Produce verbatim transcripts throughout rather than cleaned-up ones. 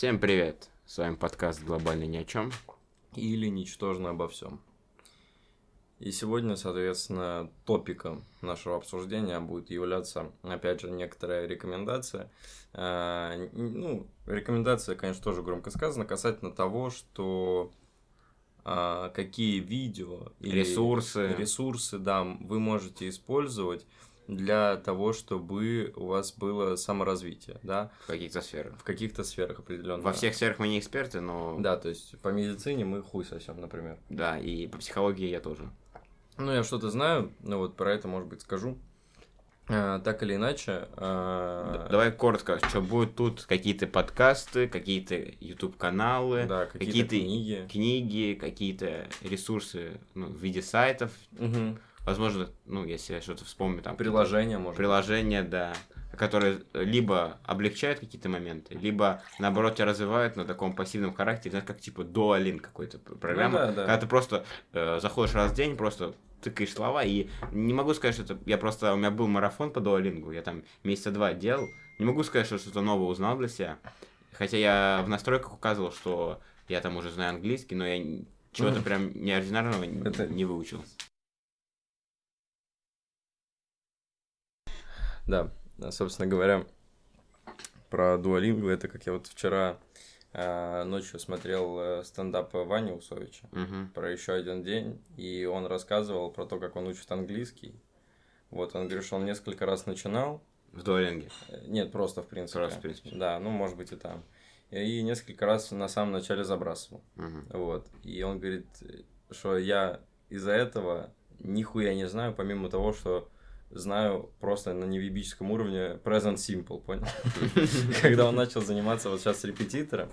Всем привет! С вами подкаст «Глобально ни о чем» или «Ничтожно обо всем». И сегодня, соответственно, топиком нашего обсуждения будет являться, опять же, некоторая рекомендация. Ну, рекомендация, конечно, тоже громко сказана, касательно того, что какие видео или ресурсы, ресурсы да, вы можете использовать для того, чтобы у вас было саморазвитие, да? В каких-то сферах. В каких-то сферах определенно. Во всех сферах мы не эксперты, но... Да, то есть по медицине мы хуй сосем, например. Да, и по психологии я тоже. Ну, я что-то знаю, но вот про это, может быть, скажу. А, так или иначе... А... Давай коротко, что будет тут? Какие-то подкасты, какие-то YouTube-каналы, да, какие-то, какие-то книги, книги какие-то ресурсы ну, в виде сайтов. Угу. Возможно, ну, если я что-то вспомню, там... Приложения, может Приложения, быть. да, которые либо облегчают какие-то моменты, либо, наоборот, тебя развивают на таком пассивном характере, знаешь, как, типа, дуалин какой-то программа, ну, да, да. когда ты просто э, заходишь раз в день, просто тыкаешь слова, и не могу сказать, что это... Я просто... У меня был марафон по дуалингу, я там месяца два делал, не могу сказать, что что-то новое узнал для себя, хотя я в настройках указывал, что я там уже знаю английский, но я чего-то прям неординарного это... не выучил. Да, собственно говоря, про дуалингу, это как я вот вчера э, ночью смотрел стендап Вани Усовича uh-huh. про еще один день, и он рассказывал про то, как он учит английский. Вот, он говорит, что он несколько раз начинал. В дуалинге? Нет, просто в принципе. Просто в принципе. Да, ну может быть и там. И несколько раз на самом начале забрасывал. Uh-huh. Вот, и он говорит, что я из-за этого нихуя не знаю, помимо того, что... Знаю просто на невебическом уровне present simple, понял? Когда он начал заниматься вот сейчас с репетитором,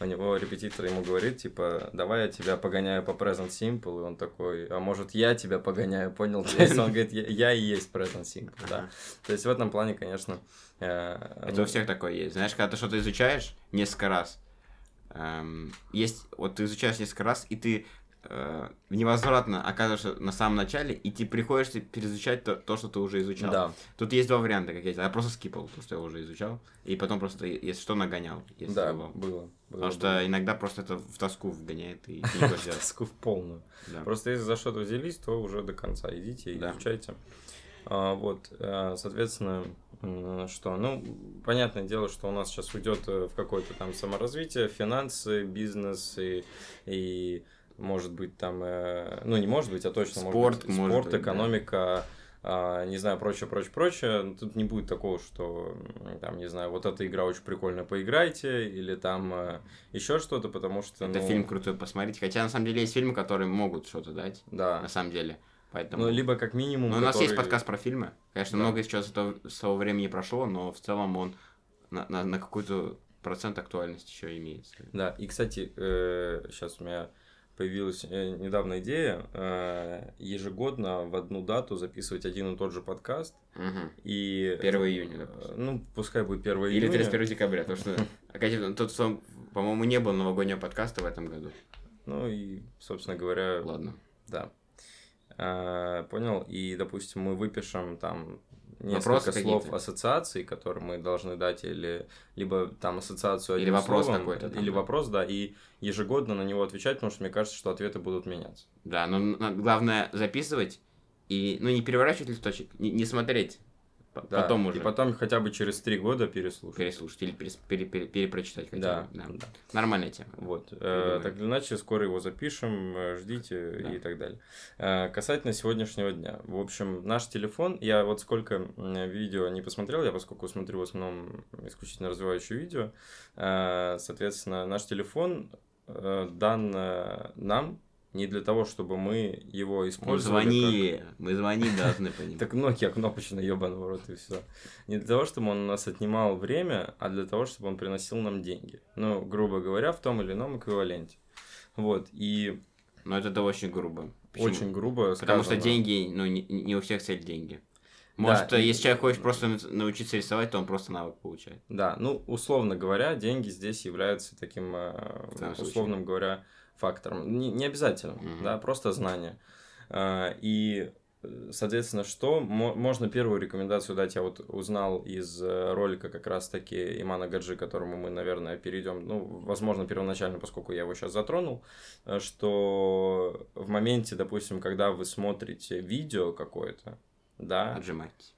у него репетитор ему говорит, типа, давай я тебя погоняю по present simple, и он такой, а может я тебя погоняю, понял? То есть он говорит, я и есть present simple, да. То есть в этом плане, конечно... Это у всех такое есть. Знаешь, когда ты что-то изучаешь несколько раз, есть, вот ты изучаешь несколько раз, и ты... невозвратно оказываешься на самом начале, и тебе приходится переизучать то, то, что ты уже изучал. Да. Тут есть два варианта, как я делал. Я просто скипал то, что я уже изучал, и потом просто, если что, нагонял. Если да, было. было. Потому было, что было. Иногда просто это в тоску вгоняет и не В тоску в полную. Просто если за что-то взялись, то уже до конца идите и изучайте. Вот, соответственно, что, ну, понятное дело, что у нас сейчас уйдет в какое-то там саморазвитие, финансы, бизнес и... и может быть, там, э, ну, не может быть, а точно спорт, может быть, может спорт, быть, экономика, да. э, не знаю, прочее, прочее, прочее. Тут не будет такого, что, там, не знаю, вот эта игра очень прикольная, поиграйте, или там э, еще что-то, потому что... Это ну... фильм крутой, посмотрите. Хотя, на самом деле, есть фильмы, которые могут что-то дать, да. на самом деле. Поэтому... Ну, либо как минимум... Ну, который... у нас есть подкаст про фильмы. Конечно, да. много еще с того, с того времени прошло, но в целом он на, на, на какой-то процент актуальности еще имеется. Да, и, кстати, э, сейчас у меня... Появилась недавно идея э, ежегодно в одну дату записывать один и тот же подкаст. Угу. И... первое июня, допустим. Ну, пускай будет первое июня. Или тридцать первое декабря, потому что, окончательно, тот, по-моему, не было новогоднего подкаста в этом году. Ну и, собственно говоря... Ладно. Да. А, понял. И, допустим, мы выпишем там... Несколько слов какие-то. Ассоциаций, которые мы должны дать, или либо там ассоциацию одним или вопрос словом, какой-то, там, или да. вопрос, да, и ежегодно на него отвечать, потому что мне кажется, что ответы будут меняться. Да, но главное записывать и, ну, не переворачивать листочек, не, не смотреть да, потом уже. И потом хотя бы через три года переслушать. Переслушать или перес, пере, пере, перепрочитать хотя да, бы. Да. Да. Нормальная тема. Вот. Э, так или иначе, скоро его запишем, ждите да. и так далее. Э, касательно сегодняшнего дня. В общем, наш телефон, я вот сколько видео не посмотрел, я поскольку смотрю в основном исключительно развивающие видео, э, соответственно, наш телефон э, дан э, нам, не для того, чтобы мы его использовали. Мы звони, как... мы звони должны понимать. Так Nokia кнопочная, ёбаный в рот, и все. Не для того, чтобы он у нас отнимал время, а для того, чтобы он приносил нам деньги. Ну, грубо говоря, в том или ином эквиваленте. Вот, и... Но это очень грубо. Почему? Очень грубо сказано. Потому что деньги, ну, не, не у всех цель деньги. Может, да, если и... человек хочет просто научиться рисовать, то он просто навык получает. Да, ну, условно говоря, деньги здесь являются таким, условно говоря... фактором. Не, не обязательно, mm-hmm. да, просто знание. И Соответственно, что? Можно первую рекомендацию дать, я вот узнал из ролика как раз-таки Имана Гаджи, к которому мы, наверное, перейдем, ну, возможно, первоначально, поскольку я его сейчас затронул, что в моменте, допустим, когда вы смотрите видео какое-то, да... Отжимайтесь.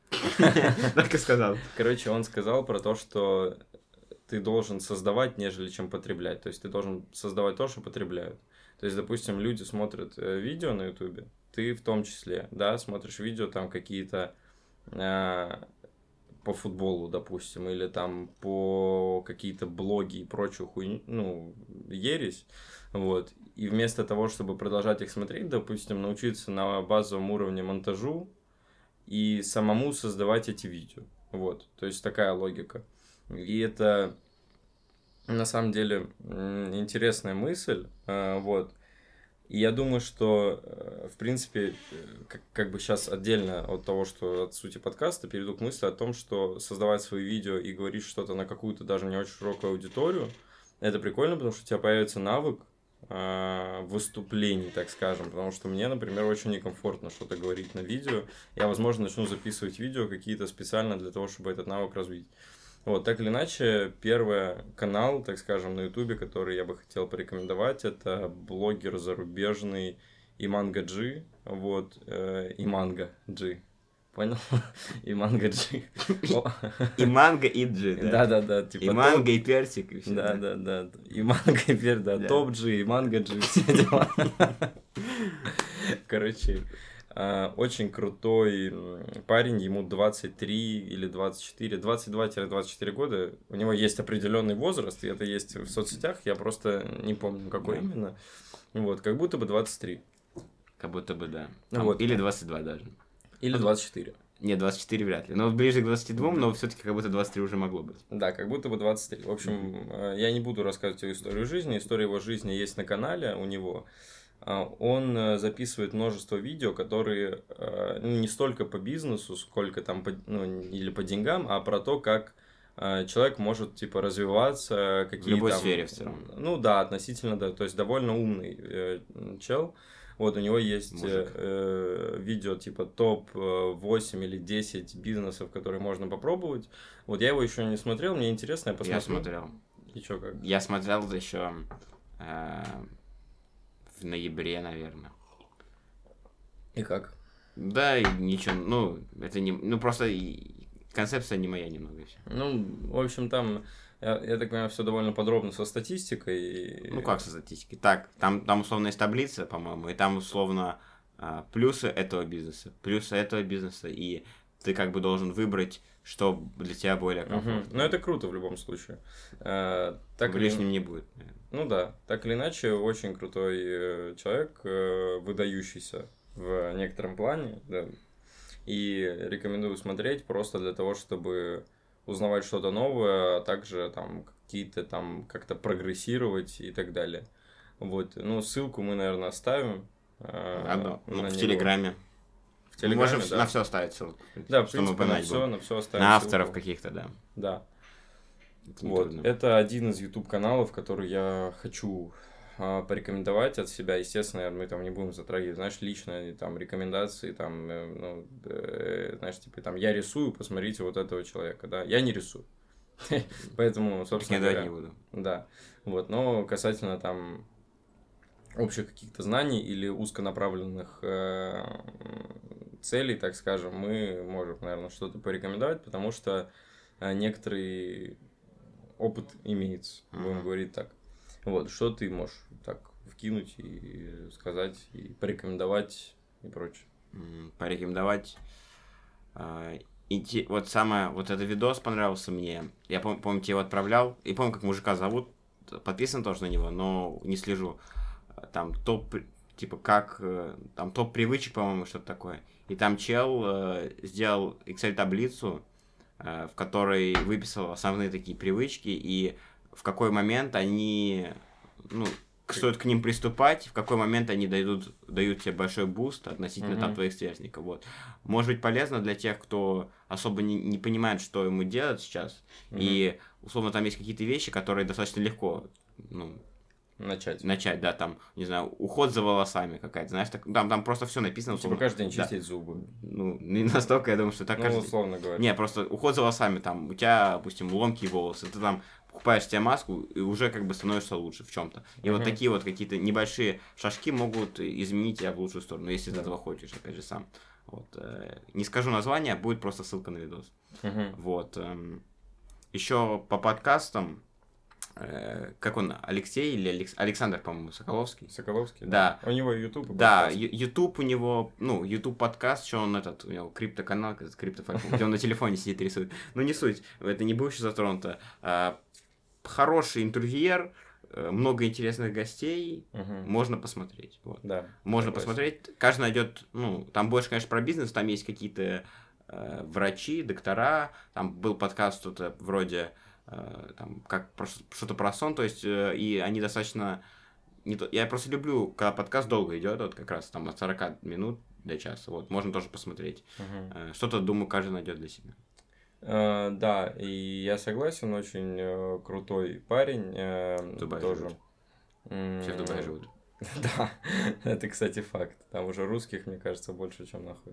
Так и сказал. Короче, он сказал про то, что ты должен создавать, нежели чем потреблять. То есть, ты должен создавать то, что потребляют. То есть, допустим, люди смотрят видео на Ютубе, ты в том числе, да, смотришь видео там какие-то э, по футболу, допустим, или там по какие-то блоги и прочую хуйню, ну, ересь, вот, и вместо того, чтобы продолжать их смотреть, допустим, научиться на базовом уровне монтажу и самому создавать эти видео, вот, то есть такая логика, и это на самом деле интересная мысль, э, вот. И я думаю, что, в принципе, как, как бы сейчас отдельно от того, что от сути подкаста, перейду к мысли о том, что создавать свои видео и говорить что-то на какую-то даже не очень широкую аудиторию, это прикольно, потому что у тебя появится навык э, выступлений, так скажем. Потому что мне, например, очень некомфортно что-то говорить на видео. Я, возможно, начну записывать видео какие-то специально для того, чтобы этот навык развить. Вот, так или иначе, первый канал, так скажем, на Ютубе, который я бы хотел порекомендовать, это блогер зарубежный Иман Гаджи, вот, э, Иман Гаджи, понял? Иман Гаджи. И манго, и джи, да? Да-да-да. Типа и манго, топ... и персик, и все. Да-да-да, и манго, и персик, да, да. Топ джи, и манго джи, все дела. Короче... Очень крутой парень, ему двадцать три или двадцать четыре, двадцать два - двадцать четыре года. У него есть определенный возраст, и это есть в соцсетях, я просто не помню, какой да. именно. Вот, как будто бы двадцать три. Как будто бы, да. Вот. Или двадцать два даже. Или двадцать четыре. Нет, двадцать четыре вряд ли. Но ближе к двадцати двум, но все-таки как будто двадцать три уже могло быть. Да, как будто бы двадцать три. В общем, я не буду рассказывать его историю жизни. История его жизни есть на канале у него. Он записывает множество видео, которые ну, не столько по бизнесу, сколько там, по, ну, или по деньгам, а про то, как человек может, типа, развиваться. Какие, в любой там, сфере все равно. Ну да, относительно, да, то есть довольно умный э, чел. Вот, у него есть э, видео, типа, топ восемь или десять бизнесов, которые можно попробовать. Вот я его еще не смотрел, мне интересно, я посмотрел. Я смотрел. И что, как? Я смотрел еще... Э... В ноябре, наверное. И как? Да, и ничего, ну, это не... Ну, просто концепция не моя немного еще. Ну, в общем, там, я, я так понимаю, все довольно подробно со статистикой. И... Ну, как со статистикой? Так, там, там условно есть таблица, по-моему, и там условно плюсы этого бизнеса, плюсы этого бизнеса, и ты как бы должен выбрать, что для тебя более комфортно. Угу. Ну, это круто в любом случае. А, так лишним или... не будет, наверное. Ну да, так или иначе, очень крутой человек, выдающийся в некотором плане, да. И рекомендую смотреть просто для того, чтобы узнавать что-то новое, а также там какие-то там как-то прогрессировать и так далее. Вот, ну ссылку мы, наверное, оставим. Ладно, ну, в Телеграме. В Телеграме, мы можем да. на все оставить ссылку. Да, в принципе, на все, на все оставим на авторов ссылку. Каких-то, да. Да. Это вот, это один из YouTube-каналов, который я хочу э, порекомендовать от себя. Естественно, мы там не будем затрагивать, знаешь, личные там рекомендации, там, э, ну, э, знаешь, типа, там, я рисую, посмотрите вот этого человека, да, я не рисую, поэтому, собственно говоря, не буду. Да, вот, но касательно там общих каких-то знаний или узконаправленных э, целей, так скажем, мы можем, наверное, что-то порекомендовать, потому что э, некоторые... Опыт имеется, будем uh-huh. говорить так. Вот, что ты можешь так вкинуть и сказать, и порекомендовать, и прочее. Mm, порекомендовать. А, идти, вот самое, вот этот видос понравился мне. Я пом- помню, тебе его отправлял. И помню, как мужика зовут. Подписан тоже на него, но не слежу. Там топ, типа как, там топ привычек, по-моему, что-то такое. И там чел э, сделал Excel-таблицу, в которой выписал основные такие привычки и в какой момент они, ну, стоит к ним приступать, в какой момент они дойдут, дают тебе большой буст относительно mm-hmm. там твоих сверстников. Вот. Может быть полезно для тех, кто особо не, не понимает, что ему делать сейчас, mm-hmm. и, условно, там есть какие-то вещи, которые достаточно легко, ну, Начать. Начать, да, там, не знаю, уход за волосами какая-то, знаешь, так, там, там просто все написано. Типа условно, каждый день чистить да. зубы. Ну, не настолько, я думаю, что так ну, каждый... условно говоря. Не, просто уход за волосами, там, у тебя, допустим, ломкие волосы, ты там покупаешь себе маску и уже как бы становишься лучше в чем-то. И uh-huh. вот такие вот какие-то небольшие шажки могут изменить тебя в лучшую сторону, если yeah. ты этого хочешь, опять же, сам. Вот. Не скажу название, будет просто ссылка на видос. Uh-huh. Вот. Еще по подкастам... Как он, Алексей или Алекс... Александр, по-моему, Соколовский? Соколовский, да. да. У него YouTube подкаст. Да, YouTube у него, ну, YouTube подкаст, что он этот, у него криптоканал, криптофакт, где он на телефоне сидит и рисует. Ну, не суть, это не будет еще затронуто. Хороший интервьюер, много интересных гостей, можно посмотреть. Можно посмотреть, каждый найдет, ну, там больше, конечно, про бизнес, там есть какие-то врачи, доктора, там был подкаст что-то вроде... Там, как про, что-то про сон, то есть, и они достаточно... Не то, я просто люблю, когда подкаст долго идет, вот как раз там от сорок минут до часа, вот, можно тоже посмотреть. Угу. Что-то, думаю, каждый найдет для себя. А, да, и я согласен, очень крутой парень. В Дубае тоже. Живут. Все в Дубае живут. Да, это, кстати, факт. Там уже русских, мне кажется, больше, чем нахуй.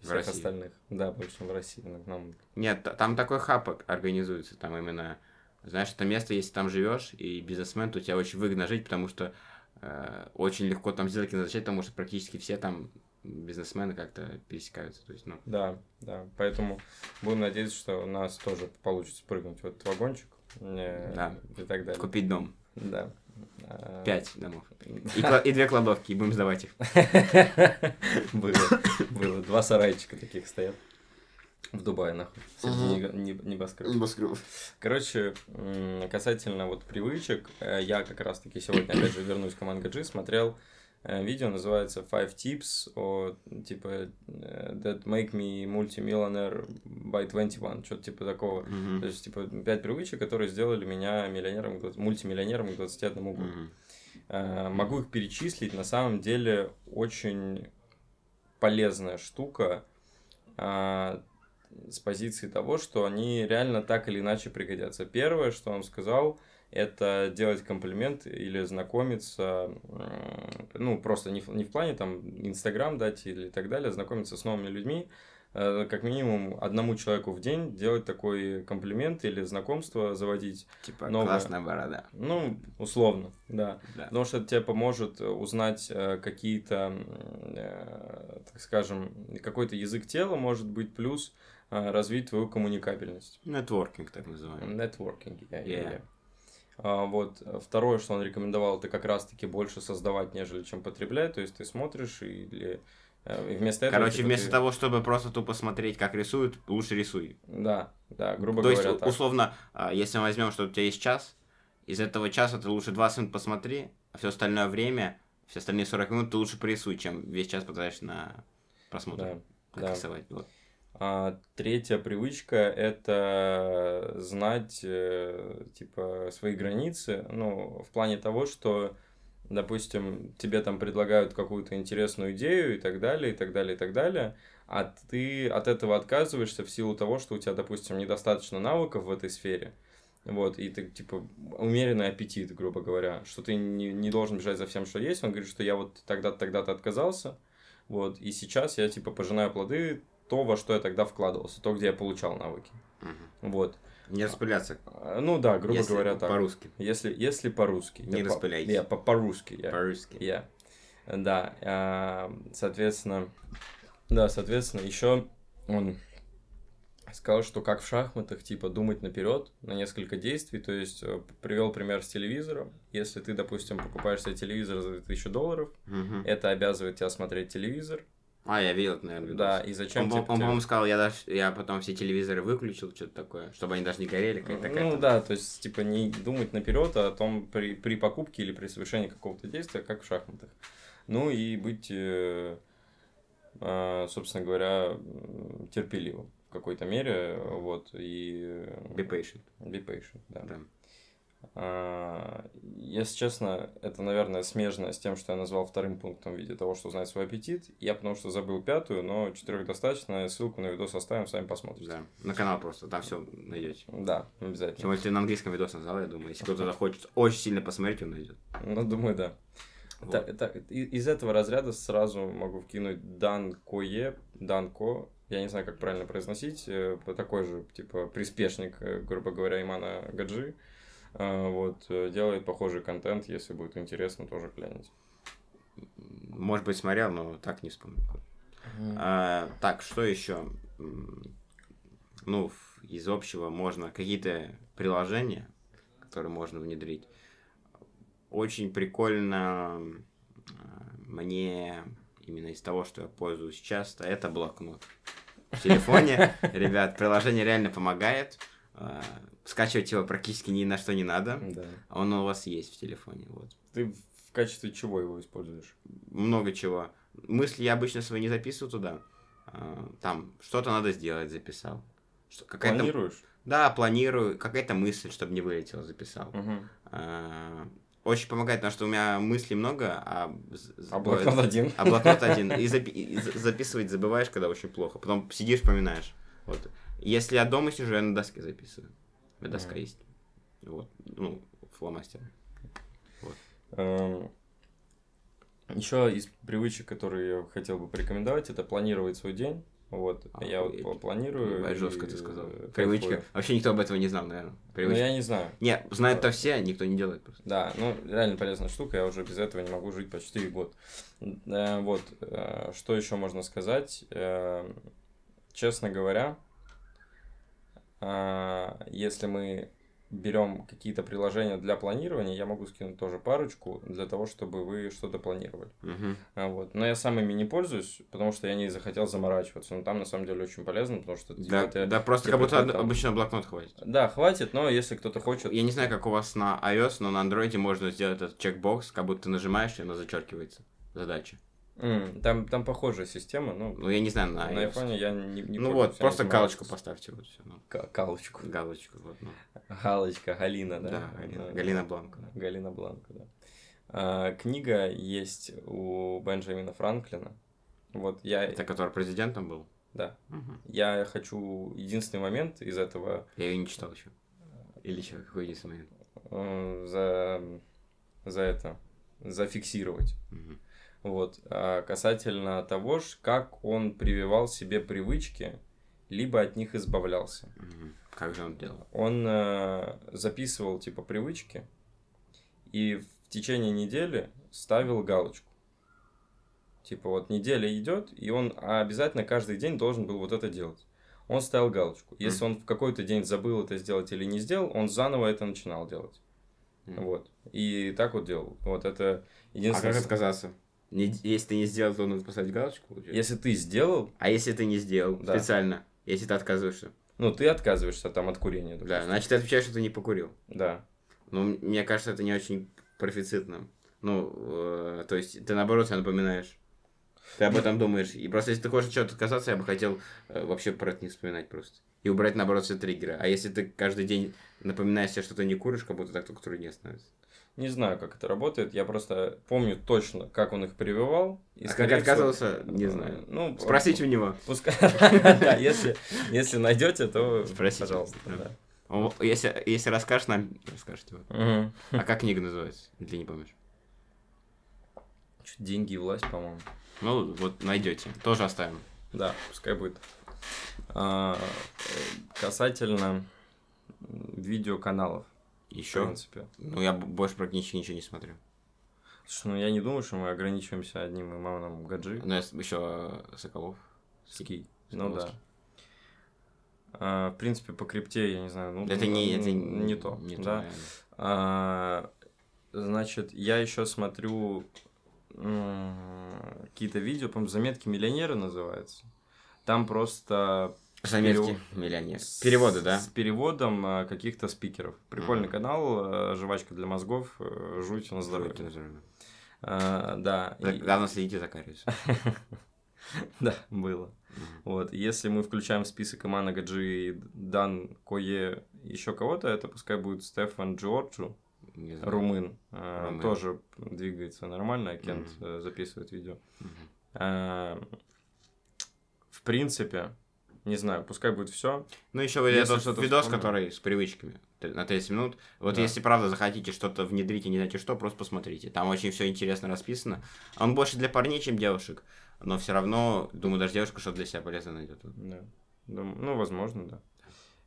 Всех в остальных. Да, больше в России. Нам... Нет, там такой хаб организуется, там именно, знаешь, это место, если там живешь, и бизнесмен, то у тебя очень выгодно жить, потому что э, очень легко там сделки назначать, потому что практически все там бизнесмены как-то пересекаются. То есть, ну... Да, да, поэтому будем надеяться, что у нас тоже получится прыгнуть в этот вагончик э, да. и так далее. Купить дом. Да. Пять домов. И, и две кладовки, и будем сдавать их. Было, было. Два сарайчика таких стоят в Дубае, нахуй. Небоскреб. Небоскреб. Короче, касательно вот привычек, я как раз-таки сегодня опять же вернусь к Иман Гаджи, смотрел видео, называется Five Tips, о, типа That Make Me Multimillionaire by двадцать один, что-то типа такого. Mm-hmm. То есть, типа, пять привычек, которые сделали меня миллионером, мультимиллионером к двадцати одному году. Mm-hmm. А, могу их перечислить, на самом деле очень полезная штука а, с позиции того, что они реально так или иначе пригодятся. Первое, что он сказал... это делать комплимент или знакомиться, ну, просто не в, не в плане, там, Инстаграм дать или так далее, знакомиться с новыми людьми, как минимум одному человеку в день делать такой комплимент или знакомство заводить. Типа новое. Классная борода. Ну, условно, да. да. Потому что это тебе поможет узнать какие-то, так скажем, какой-то язык тела, может быть, плюс развить твою коммуникабельность. Нетворкинг, так называемый. Нетворкинг, я yeah. Вот. Второе, что он рекомендовал, это как раз-таки больше создавать, нежели чем потреблять. То есть ты смотришь или... И вместо этого, короче, вместо ты... того, чтобы просто тупо смотреть, как рисуют, лучше рисуй. Да, да, грубо То говоря. То есть, так. условно, если мы возьмем, что у тебя есть час, из этого часа ты лучше двадцать минут посмотри, а все остальное время, все остальные сорок минут ты лучше порисуй, чем весь час потратишь на просмотр. Да, как да. рисовать. Вот. А, третья привычка – это знать, э, типа, свои границы, ну, в плане того, что, допустим, тебе там предлагают какую-то интересную идею и так далее, и так далее, и так далее, а ты от этого отказываешься в силу того, что у тебя, допустим, недостаточно навыков в этой сфере, вот, и ты, типа, умеренный аппетит, грубо говоря, что ты не, не должен бежать за всем, что есть, он говорит, что я вот тогда-то, тогда-то отказался, вот, и сейчас я, типа, пожинаю плоды, то, во что я тогда вкладывался, то, где я получал навыки. Угу. Вот. Не распыляться. Ну да, грубо если говоря, так. По-русски. Если, если по-русски. Не распыляйся. Я по-русски. Я, по-русски. Я. Да. А, соответственно, да, соответственно, еще он сказал, что как в шахматах, типа, думать наперед на несколько действий, то есть привел пример с телевизором. Если ты, допустим, покупаешь себе телевизор за тысячу долларов, угу. это обязывает тебя смотреть телевизор. А, я видел, наверное, видос. Да, и зачем он, тебе... Он, он, по-моему, сказал, я, даже, я потом все телевизоры выключил, что-то такое, чтобы они даже не горели, какая-то такая. Ну да, то есть, типа, не думать наперед о том, при, при покупке или при совершении какого-то действия, как в шахматах. Ну и быть, э, э, собственно говоря, терпеливым в какой-то мере, вот, и... Be patient. Be patient, да. да. Если честно, это, наверное, смежно с тем, что я назвал вторым пунктом в виде того, что узнать свой аппетит. Я потому что забыл пятую, но четырех достаточно. Ссылку на видос оставим, сами посмотрите. Да, на канал просто, там все найдете. Да, обязательно. Тем более, ты на английском видос назвал, я думаю. Если кто-то захочет очень сильно посмотреть, он найдет. Ну, думаю, да. Вот. Так, так, из этого разряда сразу могу вкинуть Дан Койе, Дан Ко, я не знаю, как правильно произносить, такой же, типа, приспешник, грубо говоря, Имана Гаджи. Вот, делает похожий контент, если будет интересно, тоже гляньте. Может быть, смотрел, но так не вспомнил. Mm-hmm. А, так, что еще? Ну, из общего можно какие-то приложения, которые можно внедрить. Очень прикольно мне, именно из того, что я пользуюсь часто, это блокнот. В телефоне, ребят, приложение реально помогает. Скачивать его практически ни на что не надо, да. Он у вас есть в телефоне. Вот. Ты в качестве чего его используешь? Много чего. Мысли я обычно свои не записываю туда. Там что-то надо сделать, записал. Что, какая-то... Планируешь? Да, планирую. Какая-то мысль, чтобы не вылетела, записал. Угу. Очень помогает, потому что у меня мыслей много, а... А блокнот один. А блокнот один. И записывать забываешь, когда очень плохо. Потом сидишь, вспоминаешь. Вот. Если я дома сижу, я на доске записываю. У меня доска mm. есть. Вот. Ну, фломастер. Вот. Um, еще из привычек, которые я хотел бы порекомендовать, это планировать свой день. Вот. А, я вот это... планирую. А, жестко и... ты сказал. Привычка. Кайфую. Вообще никто об этом не знал, наверное. Привычка. Ну, я не знаю. Не, знают-то все, а никто не делает просто. Да, ну, реально полезная штука. Я уже без этого не могу жить почти год. Вот. Что еще можно сказать? Честно говоря, если мы берем какие-то приложения для планирования, я могу скинуть тоже парочку для того, чтобы вы что-то планировали. Uh-huh. Вот. Но я сам ими не пользуюсь, потому что я не захотел заморачиваться. Но там на самом деле очень полезно, потому что... Да, да это, просто как будто там... обычно блокнот хватит. Да, хватит, но если кто-то хочет... Я не знаю, как у вас на iOS, но на Android можно сделать этот чекбокс, как будто ты нажимаешь, и она зачеркивается. Задача. Mm, там, там похожая система, но... Ну, я не знаю, на На iPhone я не, не Ну, вот, просто галочку поставьте, вот все. Ну. К- галочку. Галочку, вот, ну. Галочка, Галина, да? Да, Галина, да. Галина Бланка. Да. Галина Бланка, да. А, книга есть у Бенджамина Франклина. Вот я... Это который президентом был? Да. Угу. Я хочу... Единственный момент из этого... Я ее не читал еще. Или еще какой единственный момент? За... За это... Зафиксировать. Угу. Вот, а касательно того, как он прививал себе привычки, либо от них избавлялся. Как же он делал? Он э, записывал, типа, привычки и в течение недели ставил галочку. Типа, вот неделя идет, и он обязательно каждый день должен был вот это делать. Он ставил галочку. Если mm. он в какой-то день забыл это сделать или не сделал, он заново это начинал делать. Mm. Вот. И так вот делал. Вот это единственное... А как отказаться? Не, если ты не сделал, то надо поставить галочку. Получается. Если ты сделал... А если ты не сделал, да. Специально, если ты отказываешься? Ну, ты отказываешься там от курения. Допустим. Да, значит, ты отвечаешь, что ты не покурил. Да. Ну, мне кажется, это не очень профицитно. Ну, э, то есть, ты наоборот себя напоминаешь. Ты об этом думаешь. И просто, если ты хочешь от чего-то отказаться, я бы хотел э, вообще про это не вспоминать просто. И убрать, наоборот, все триггеры. А если ты каждый день напоминаешь себе, что ты не куришь, как будто так только труднее становится. Не знаю, как это работает, я просто помню точно, как он их прививал. И а как отказывался, всего... не знаю. Ну, спросите у него. Да, если найдете, то пожалуйста. Если расскажешь нам, расскажете его. А как книга называется, если не помнишь? «Деньги и власть», по-моему. Ну, вот найдете, тоже оставим. Да, пускай будет. Касательно видеоканалов. Еще? В принципе. Ну, я больше практически ничего не смотрю. Слушай, ну я не думаю, что мы ограничиваемся одним Иманом Гаджи. Ну, еще Соколов. Ский. Ну, да. А, в принципе, по крипте, я не знаю. Ну, это, ну, не, это не, не то. Не да? то а, значит, я еще смотрю м- какие-то видео, по-моему, «Заметки миллионера» называется. Там просто... Заметки Перев... миллионер. С переводы, да? С переводом каких-то спикеров. Прикольный mm-hmm. канал, жвачка для мозгов, жуть на здоровье. Жуть на здоровье. А, да. Давно и... следите за кариесом. Да, было. Вот. Если мы включаем в список Имана Гаджи и Дан Койе еще кого-то, это пускай будет Стефан Джорджу, румын. Румын. Тоже двигается нормально, Кент mm-hmm. записывает видео. Mm-hmm. В принципе, не знаю, пускай будет все. Ну, еще видос, вспомнил. Который с привычками на тридцать минут. Вот да. Если, правда, захотите что-то внедрить и не знаете что, просто посмотрите. Там очень все интересно расписано. Он больше для парней, чем девушек. Но все равно, думаю, даже девушка что-то для себя полезное найдет. Да. Думаю, ну, возможно, да.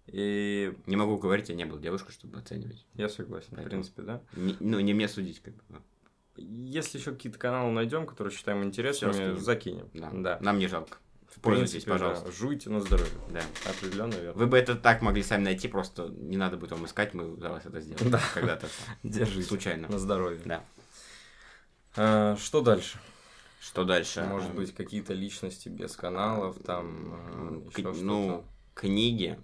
И... Не могу говорить, я не был девушкой, чтобы оценивать. Я согласен, поэтому, в принципе, да. Не, ну, не мне судить, как бы. Если еще какие-то каналы найдем, которые считаем интересными, закинем. Да. Да. Нам не жалко. Пользуйтесь, пожалуйста. Да. Жуйте на здоровье. Да. Определенно верно. Вы бы это так могли сами найти, просто не надо будет вам искать, мы за вас это сделаем. Да. Когда-то. Держите. Случайно. На здоровье. Да. А, что дальше? Что дальше? Может быть, какие-то личности без каналов, там, К- еще что-то. Ну, книги.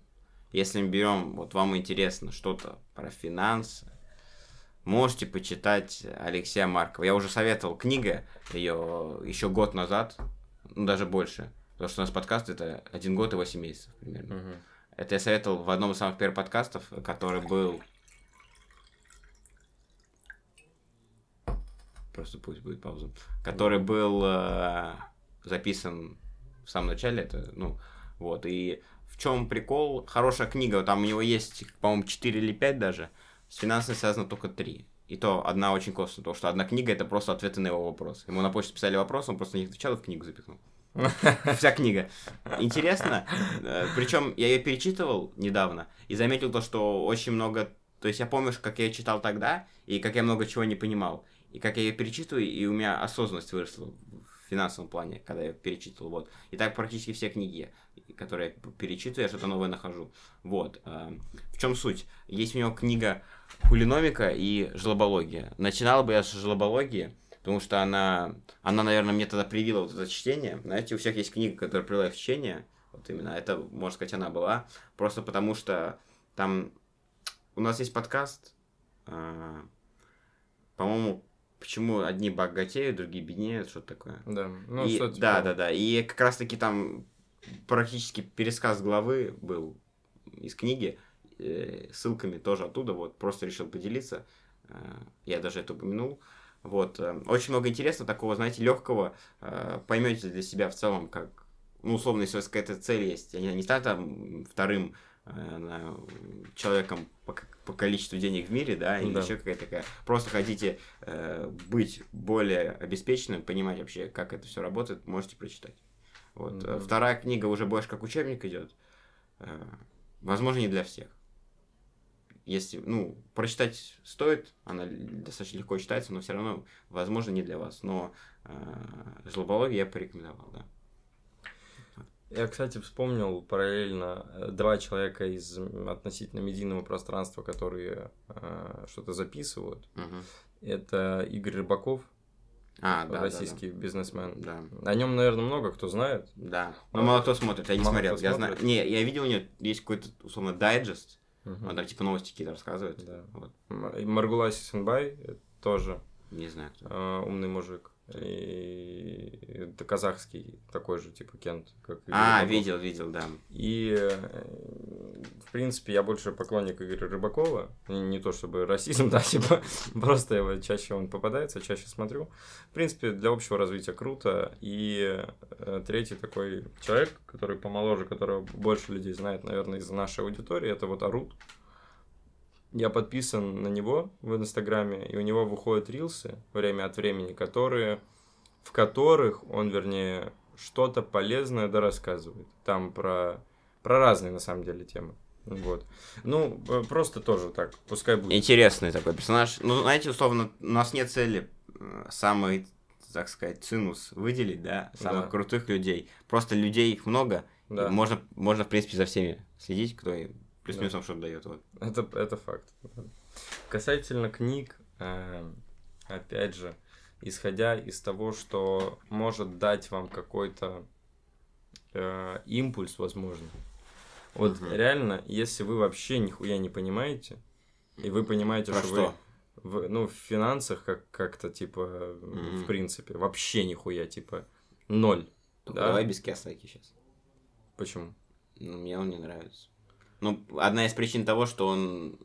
Если мы берем, вот вам интересно что-то про финансы, можете почитать Алексея Маркова. Я уже советовал книгу ее еще год назад, ну даже больше, потому что у нас подкаст это один год и восемь месяцев примерно. Угу. Это я советовал в одном из самых первых подкастов, который был... Просто пусть будет пауза. Который был э, записан в самом начале, это, ну, вот, и... В чем прикол? Хорошая книга, там у него есть, по-моему, четыре или пять даже, с финансами связано только три. И то одна очень косвенно, потому что одна книга – это просто ответы на его вопросы. Ему на почту писали вопрос, он просто на них отвечал и в книгу запихнул. Вся книга. Интересно, причем я ее перечитывал недавно и заметил то, что очень много... То есть я помню, как я ее читал тогда, и как я много чего не понимал. И как я ее перечитываю, и у меня осознанность выросла в финансовом плане, когда я перечитывал. Вот. И так практически все книги, которые я перечитываю, я что-то новое нахожу. Вот. В чем суть? Есть у него книга «Хулиномика» и «Жлобология». Начинал бы я с «Жлобологии», потому что она, она, наверное, мне тогда привила вот это чтение. Знаете, у всех есть книга, которая привела их чтение. Вот именно это, можно сказать, она была. Просто потому что там... У нас есть подкаст, по-моему, «Почему одни богатеют, другие беднеют», что-то такое. Да, ну, и, что-то да, такое. да, да. И как раз-таки там практически пересказ главы был из книги, э, ссылками тоже оттуда, вот, просто решил поделиться. Э, я даже это упомянул. Вот, э, очень много интересного такого, знаете, легкого. Э, поймете для себя в целом, как, ну, условно, если у вас какая-то цель есть, я не стал там вторым э, человеком по по количеству денег в мире, да, или да. еще какая-то такая. Просто хотите э, быть более обеспеченным, понимать вообще, как это все работает, можете прочитать. Вот. Да. Вторая книга уже больше как учебник идет. Э, возможно, не для всех. Если, ну, прочитать стоит, она достаточно легко читается, но все равно, возможно, не для вас. Но э, «Жлобологию» я порекомендовал, да. Я, кстати, вспомнил параллельно два человека из относительно медийного пространства, которые э, что-то записывают. Угу. Это Игорь Рыбаков, а, да, российский да, да. бизнесмен. Да. О нем, наверное, много кто знает. Да. Но мало кто смотрит, я не мало смотрел. Я знаю. Не, я видел, у него есть какой-то, условно, дайджест. Угу. Он там типа новости какие-то рассказывает. Да. Вот. Маргулай Сесенбай тоже. Не знаю, кто. Э, умный мужик. И это казахский такой же, типа Кент, как Игорь А, Рыбаков. видел, видел, да. И, в принципе, я больше поклонник Игоря Рыбакова. Не то чтобы расизм, да, типа, просто его чаще он попадается, чаще смотрю. В принципе, для общего развития круто. И третий такой человек, который помоложе, которого больше людей знает, наверное, из нашей аудитории, это вот Арут. Я подписан на него в Инстаграме, и у него выходят рилсы время от времени, которые, в которых он, вернее, что-то полезное дорассказывает. Там про, про разные, на самом деле, темы. Вот. Ну, просто тоже так, пускай будет. Интересный такой персонаж. Ну, знаете, условно, у нас нет цели самый, так сказать, цинус выделить, да, самых да. крутых людей. Просто людей их много, да. можно, можно, в принципе, за всеми следить, кто... Плюс-минусом да. что-то дает. Вот. Это, это факт. Касательно книг, э, опять же, исходя из того, что может дать вам какой-то э, импульс, возможно. Вот угу. реально, если вы вообще нихуя не понимаете, и вы понимаете, Про что, что вы в, ну, в финансах как, как-то, типа, угу. в принципе, вообще нихуя, типа, ноль. Только да? Давай без Киосаки сейчас. Почему? Ну, мне он не нравится. Ну, одна из причин того, что он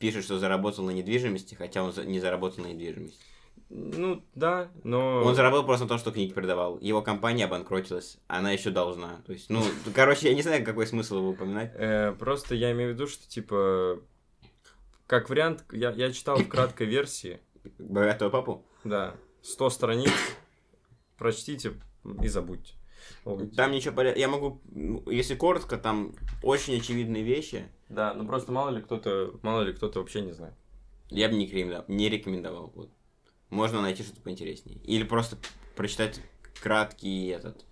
пишет, что заработал на недвижимости, хотя он не заработал на недвижимости. Ну, да, но... Он заработал просто на том, что книги продавал. Его компания обанкротилась, она еще должна. То есть, ну, короче, я не знаю, какой смысл его упоминать. Просто я имею в виду, что, типа, как вариант, я читал в краткой версии. Богатого папу? Да. сто страниц. Прочтите и забудьте. Там ничего порядка. Я могу, если коротко, там очень очевидные вещи. Да, ну просто мало ли кто-то, мало ли кто-то вообще не знает. Я бы не рекомендовал. Не рекомендовал. Вот. Можно найти что-то поинтереснее. Или просто прочитать краткий этот.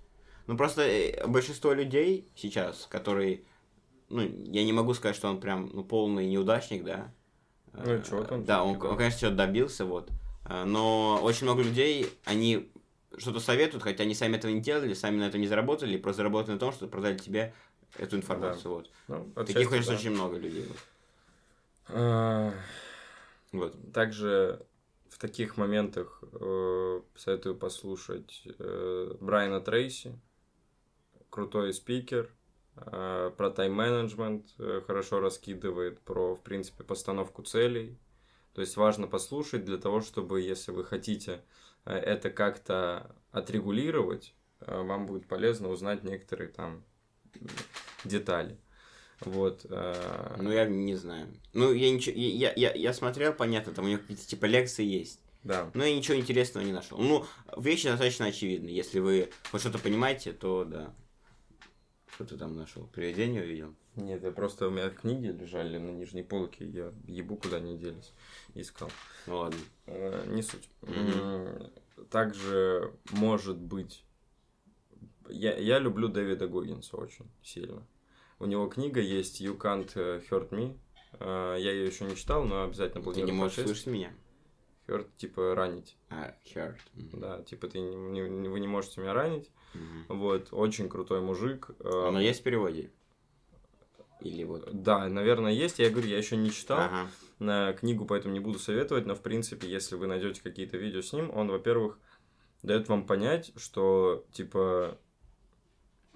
Ну просто большинство людей сейчас, которые, ну, я не могу сказать, что он прям ну, полный неудачник, да. Ну, а, чего там? Да, он, он, конечно, что-то добился, вот. Но очень много людей, они что-то советуют, хотя они сами этого не делали, сами на это не заработали, просто заработали на том, что продали тебе эту информацию. Да. Вот. Ну, отчасти, таких, конечно, да. Очень много людей. Вот. вот. Также в таких моментах э, советую послушать э, Брайана Трейси, крутой спикер, э, про тайм-менеджмент э, хорошо раскидывает, про, в принципе, постановку целей. То есть важно послушать для того, чтобы, если вы хотите это как-то отрегулировать, вам будет полезно узнать некоторые там детали. Вот. Ну, я не знаю. Ну, я ничего... Я, я, я смотрел, понятно, там у них какие-то типа лекции есть. Да. Но я ничего интересного не нашел. Ну, вещи достаточно очевидны. Если вы хоть что-то понимаете, то да. Что ты там нашел? Привидение увидел? Нет, я просто у меня книги лежали на нижней полке, я ебу куда не делись, искал. Ну ладно. Э, не суть. Mm-hmm. Также, может быть, я, я люблю Дэвида Гоггинса очень сильно. У него книга есть You Can't Hurt Me. Э, я ее еще не читал, но обязательно буду. Ты не можешь слышать меня? Hurt, типа ранить. А, hurt. Mm-hmm. Да, типа ты не, не, вы не можете меня ранить. Mm-hmm. Вот, очень крутой мужик. Э, Она есть в переводе? Или вот... Да, наверное, есть. Я говорю, я еще не читал ага. на книгу, поэтому не буду советовать. Но, в принципе, если вы найдете какие-то видео с ним, он, во-первых, дает вам понять, что, типа...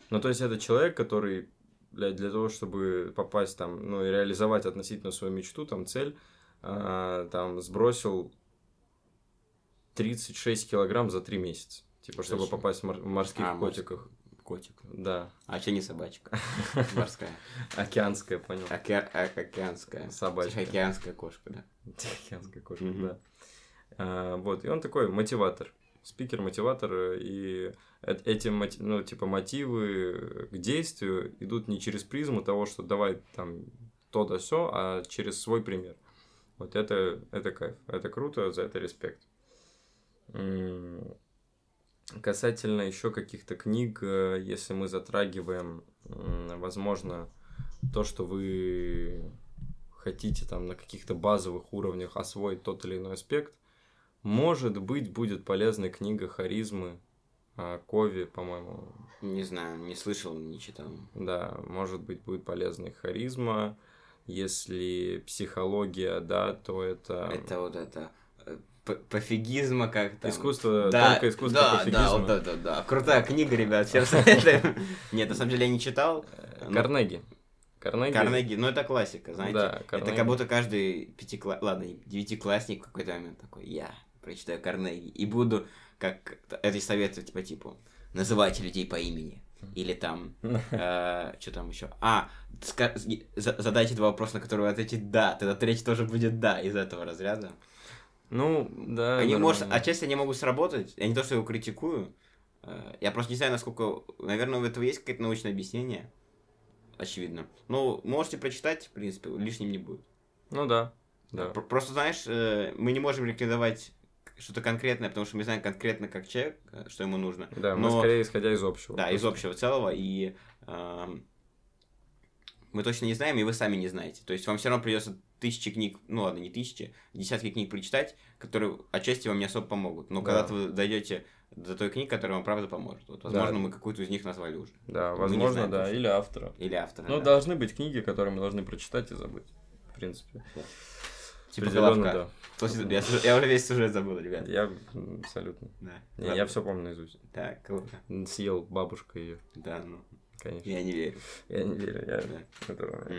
Ну, то есть, это человек, который, блядь, для того, чтобы попасть там, ну, и реализовать относительно свою мечту, там, цель, э, там, сбросил тридцать шесть килограмм за три месяца. Типа, чтобы Зачем? попасть в, мор- в морских а, котиках. Морс... Котик. Да. А что не собачка? Морская. Океанская, понял. Океанская. Собачка. Океанская кошка, да. Океанская кошка, да. Вот, и он такой мотиватор. Спикер-мотиватор. И эти, ну, типа, мотивы к действию идут не через призму того, что давай там то да сё, а через свой пример. Вот это кайф. Это круто, за это респект. Касательно еще каких-то книг, если мы затрагиваем, возможно, то, что вы хотите там на каких-то базовых уровнях освоить тот или иной аспект, может быть, будет полезна книга «Харизмы» Кови, по-моему. Не знаю, не слышал, не читал. Да, может быть, будет полезна «Харизма». Если психология, да, то это... Это вот это... пофигизма как-то. Искусство, да, только искусство да, пофигизма. Да, да, да, да. Крутая книга, ребят, всем советую. Нет, на самом деле я не читал. Карнеги. Карнеги. Карнеги, ну это классика, знаете. Да, это как будто каждый пятикла... Ладно, девятиклассник в какой-то момент такой, я прочитаю Карнеги и буду, как это советую, типа, типа, называть людей по имени. Или там, э, что там еще? А, ска- задайте два вопроса, на которые вы ответите «да», тогда третий тоже будет «да» из этого разряда. Ну, да. Они, может, отчасти они могут сработать, я не то, что его критикую, я просто не знаю, насколько, наверное, у этого есть какое-то научное объяснение, очевидно. Ну, можете прочитать, в принципе, лишним не будет. Ну да, да. Просто, знаешь, мы не можем рекомендовать что-то конкретное, потому что мы знаем конкретно, как человек, что ему нужно. Да, но... мы скорее исходя из общего. Да, из общего целого, и э, мы точно не знаем, и вы сами не знаете. То есть вам все равно придется... тысячи книг, ну ладно, не тысячи, десятки книг прочитать, которые отчасти вам не особо помогут. Но да. когда-то вы дойдете до той книги, которая вам правда поможет. Вот, возможно, да. мы какую-то из них назвали уже. Да, мы возможно, да, точно. Или автора. Или автора, Но да. должны быть книги, которые мы должны прочитать и забыть, в принципе. Да. Типа «Головка». Да. Я уже весь сюжет забыл, ребят. Я абсолютно. Я все помню наизусть. Так, круто. Съел бабушка ее. Да, ну. Конечно. Я не верю. Я не верю, я...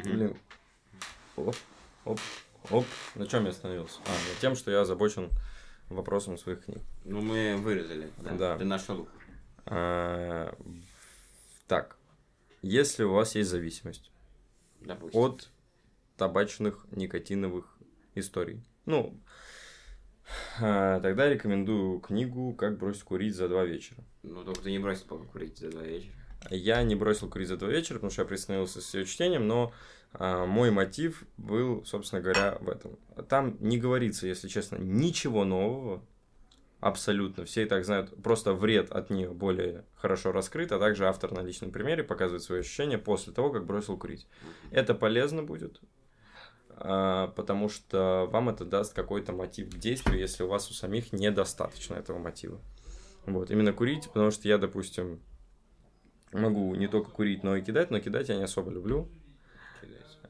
Блин. Оп, оп, оп. На чем я остановился? А, на тем, что я озабочен вопросом своих книг. Ну, мы вырезали. Да. Ты нашел. Так. Если у вас есть зависимость от табачных, никотиновых историй, ну, тогда рекомендую книгу «Как бросить курить за два вечера». Ну, только ты не бросил, по-моему, курить за два вечера. Я не бросил курить за два вечера, потому что я приостановился с ее чтением, но а, мой мотив был, собственно говоря, в этом. Там не говорится, если честно, ничего нового, абсолютно. Все и так знают, просто вред от нее более хорошо раскрыт, а также автор на личном примере показывает свои ощущения после того, как бросил курить. Это полезно будет, потому что вам это даст какой-то мотив к действию, если у вас у самих недостаточно этого мотива. Вот, именно курить, потому что я, допустим, могу не только курить, но и кидать, но кидать я не особо люблю.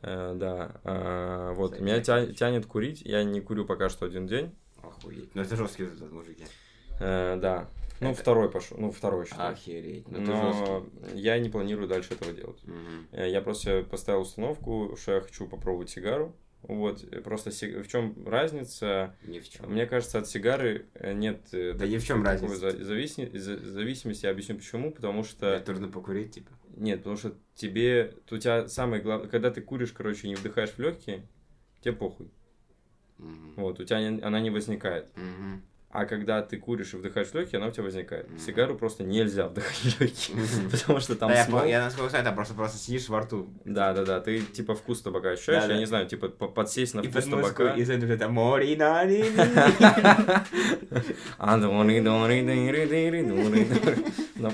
Э, да, э, вот, Зайдя меня тя- тянет курить, я не курю пока что один день. Охуеть, ну это жесткий результат, мужики. Э, да, ну это... второй пошел, ну второй считаю. Охереть, ну но я не планирую дальше этого делать. Угу. Я просто поставил установку, что я хочу попробовать сигару. Вот, просто сиг... в чем разница? Ни в чем. Мне кажется, от сигары нет... Да ни в чем разница. Зависи... Зависимость, я объясню почему, потому что... Мне трудно покурить, типа? Нет, потому что тебе... У тебя самое главное... Когда ты куришь, короче, не вдыхаешь в легкие, тебе похуй. Mm-hmm. Вот, у тебя не... она не возникает. Mm-hmm. А когда ты куришь и вдыхаешь в легкие, она у тебя возникает. Mm-hmm. Сигару просто нельзя вдыхать в легкие, mm-hmm. потому что там да, смол. Я, я насколько знаю, там просто, просто сидишь во рту. Да-да-да, ты типа вкус табака ощущаешь, да, я да. не знаю, типа подсесть на и вкус табака. И под музыку, и это «Моринани».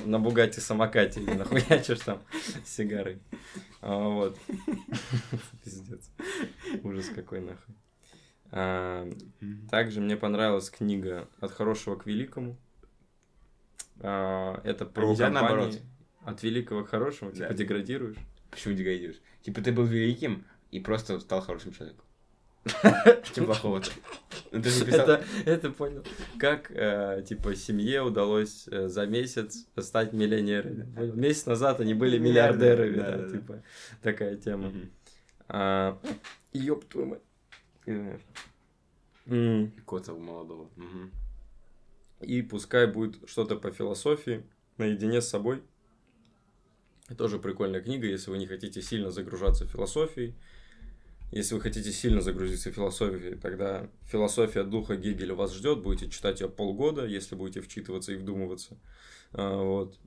На «Бугатти-самокате» нахуячишь там сигарой. Вот. Пиздец. Ужас какой нахуй. Также мне понравилась книга «От хорошего к великому». Это про а компании от великого к хорошему, да. Типа деградируешь. Почему деградируешь? Типа ты был великим и просто стал хорошим человеком. Чем плохого-то? Это понял. Как, типа, семье удалось за месяц стать миллионерами. Месяц назад они были миллиардерами. Типа, такая тема. Ёб твою мать. Mm. Котов молодого. Mm-hmm. И пускай будет что-то по философии наедине с собой. Тоже прикольная книга, если вы не хотите сильно загружаться философией. Если вы хотите сильно загрузиться философией, тогда «Философия духа» Гегеля вас ждет. Будете читать ее полгода, если будете вчитываться и вдумываться. Вот.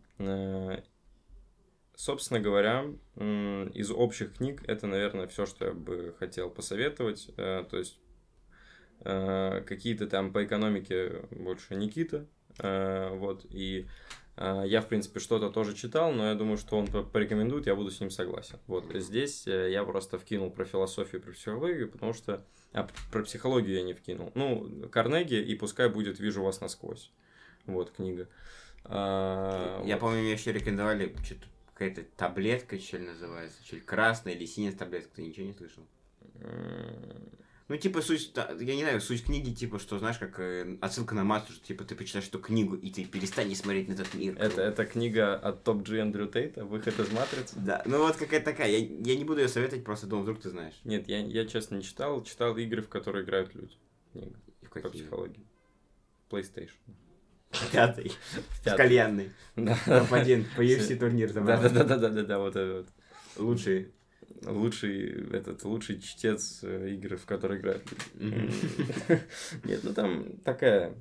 Собственно говоря, из общих книг это, наверное, все, что я бы хотел посоветовать. То есть, какие-то там по экономике больше Никита. Вот. И я, в принципе, что-то тоже читал, но я думаю, что он порекомендует, я буду с ним согласен. Вот. Здесь я просто вкинул про философию и про психологию, потому что... А, про психологию я не вкинул. Ну, Карнеги и пускай будет «Вижу вас насквозь». Вот книга. Я вот. Помню, мне еще рекомендовали... что-то какая-то таблетка, что ли, называется? Что ли, красная или синяя таблетка? Ты ничего не слышал? Ну, типа, суть... Я не знаю, суть книги, типа, что, знаешь, как отсылка на массу, что, типа, ты почитаешь эту книгу, и ты перестань смотреть на этот мир. Это, это книга от Топ Джи Эндрю Тейта, «Выход из матрицы». Да, ну вот какая-то такая. Я, я не буду ее советовать, просто думаю, вдруг ты знаешь. Нет, я, я честно, не читал. Читал игры, в которые играют люди. Книга. По психологии. PlayStation. Пятый. Кальянный. Топ-один. По ю эф си турнир. Да-да-да-да-да, вот это вот. Лучший. Лучший, этот, лучший чтец игр, в которые играют. Нет, ну там такая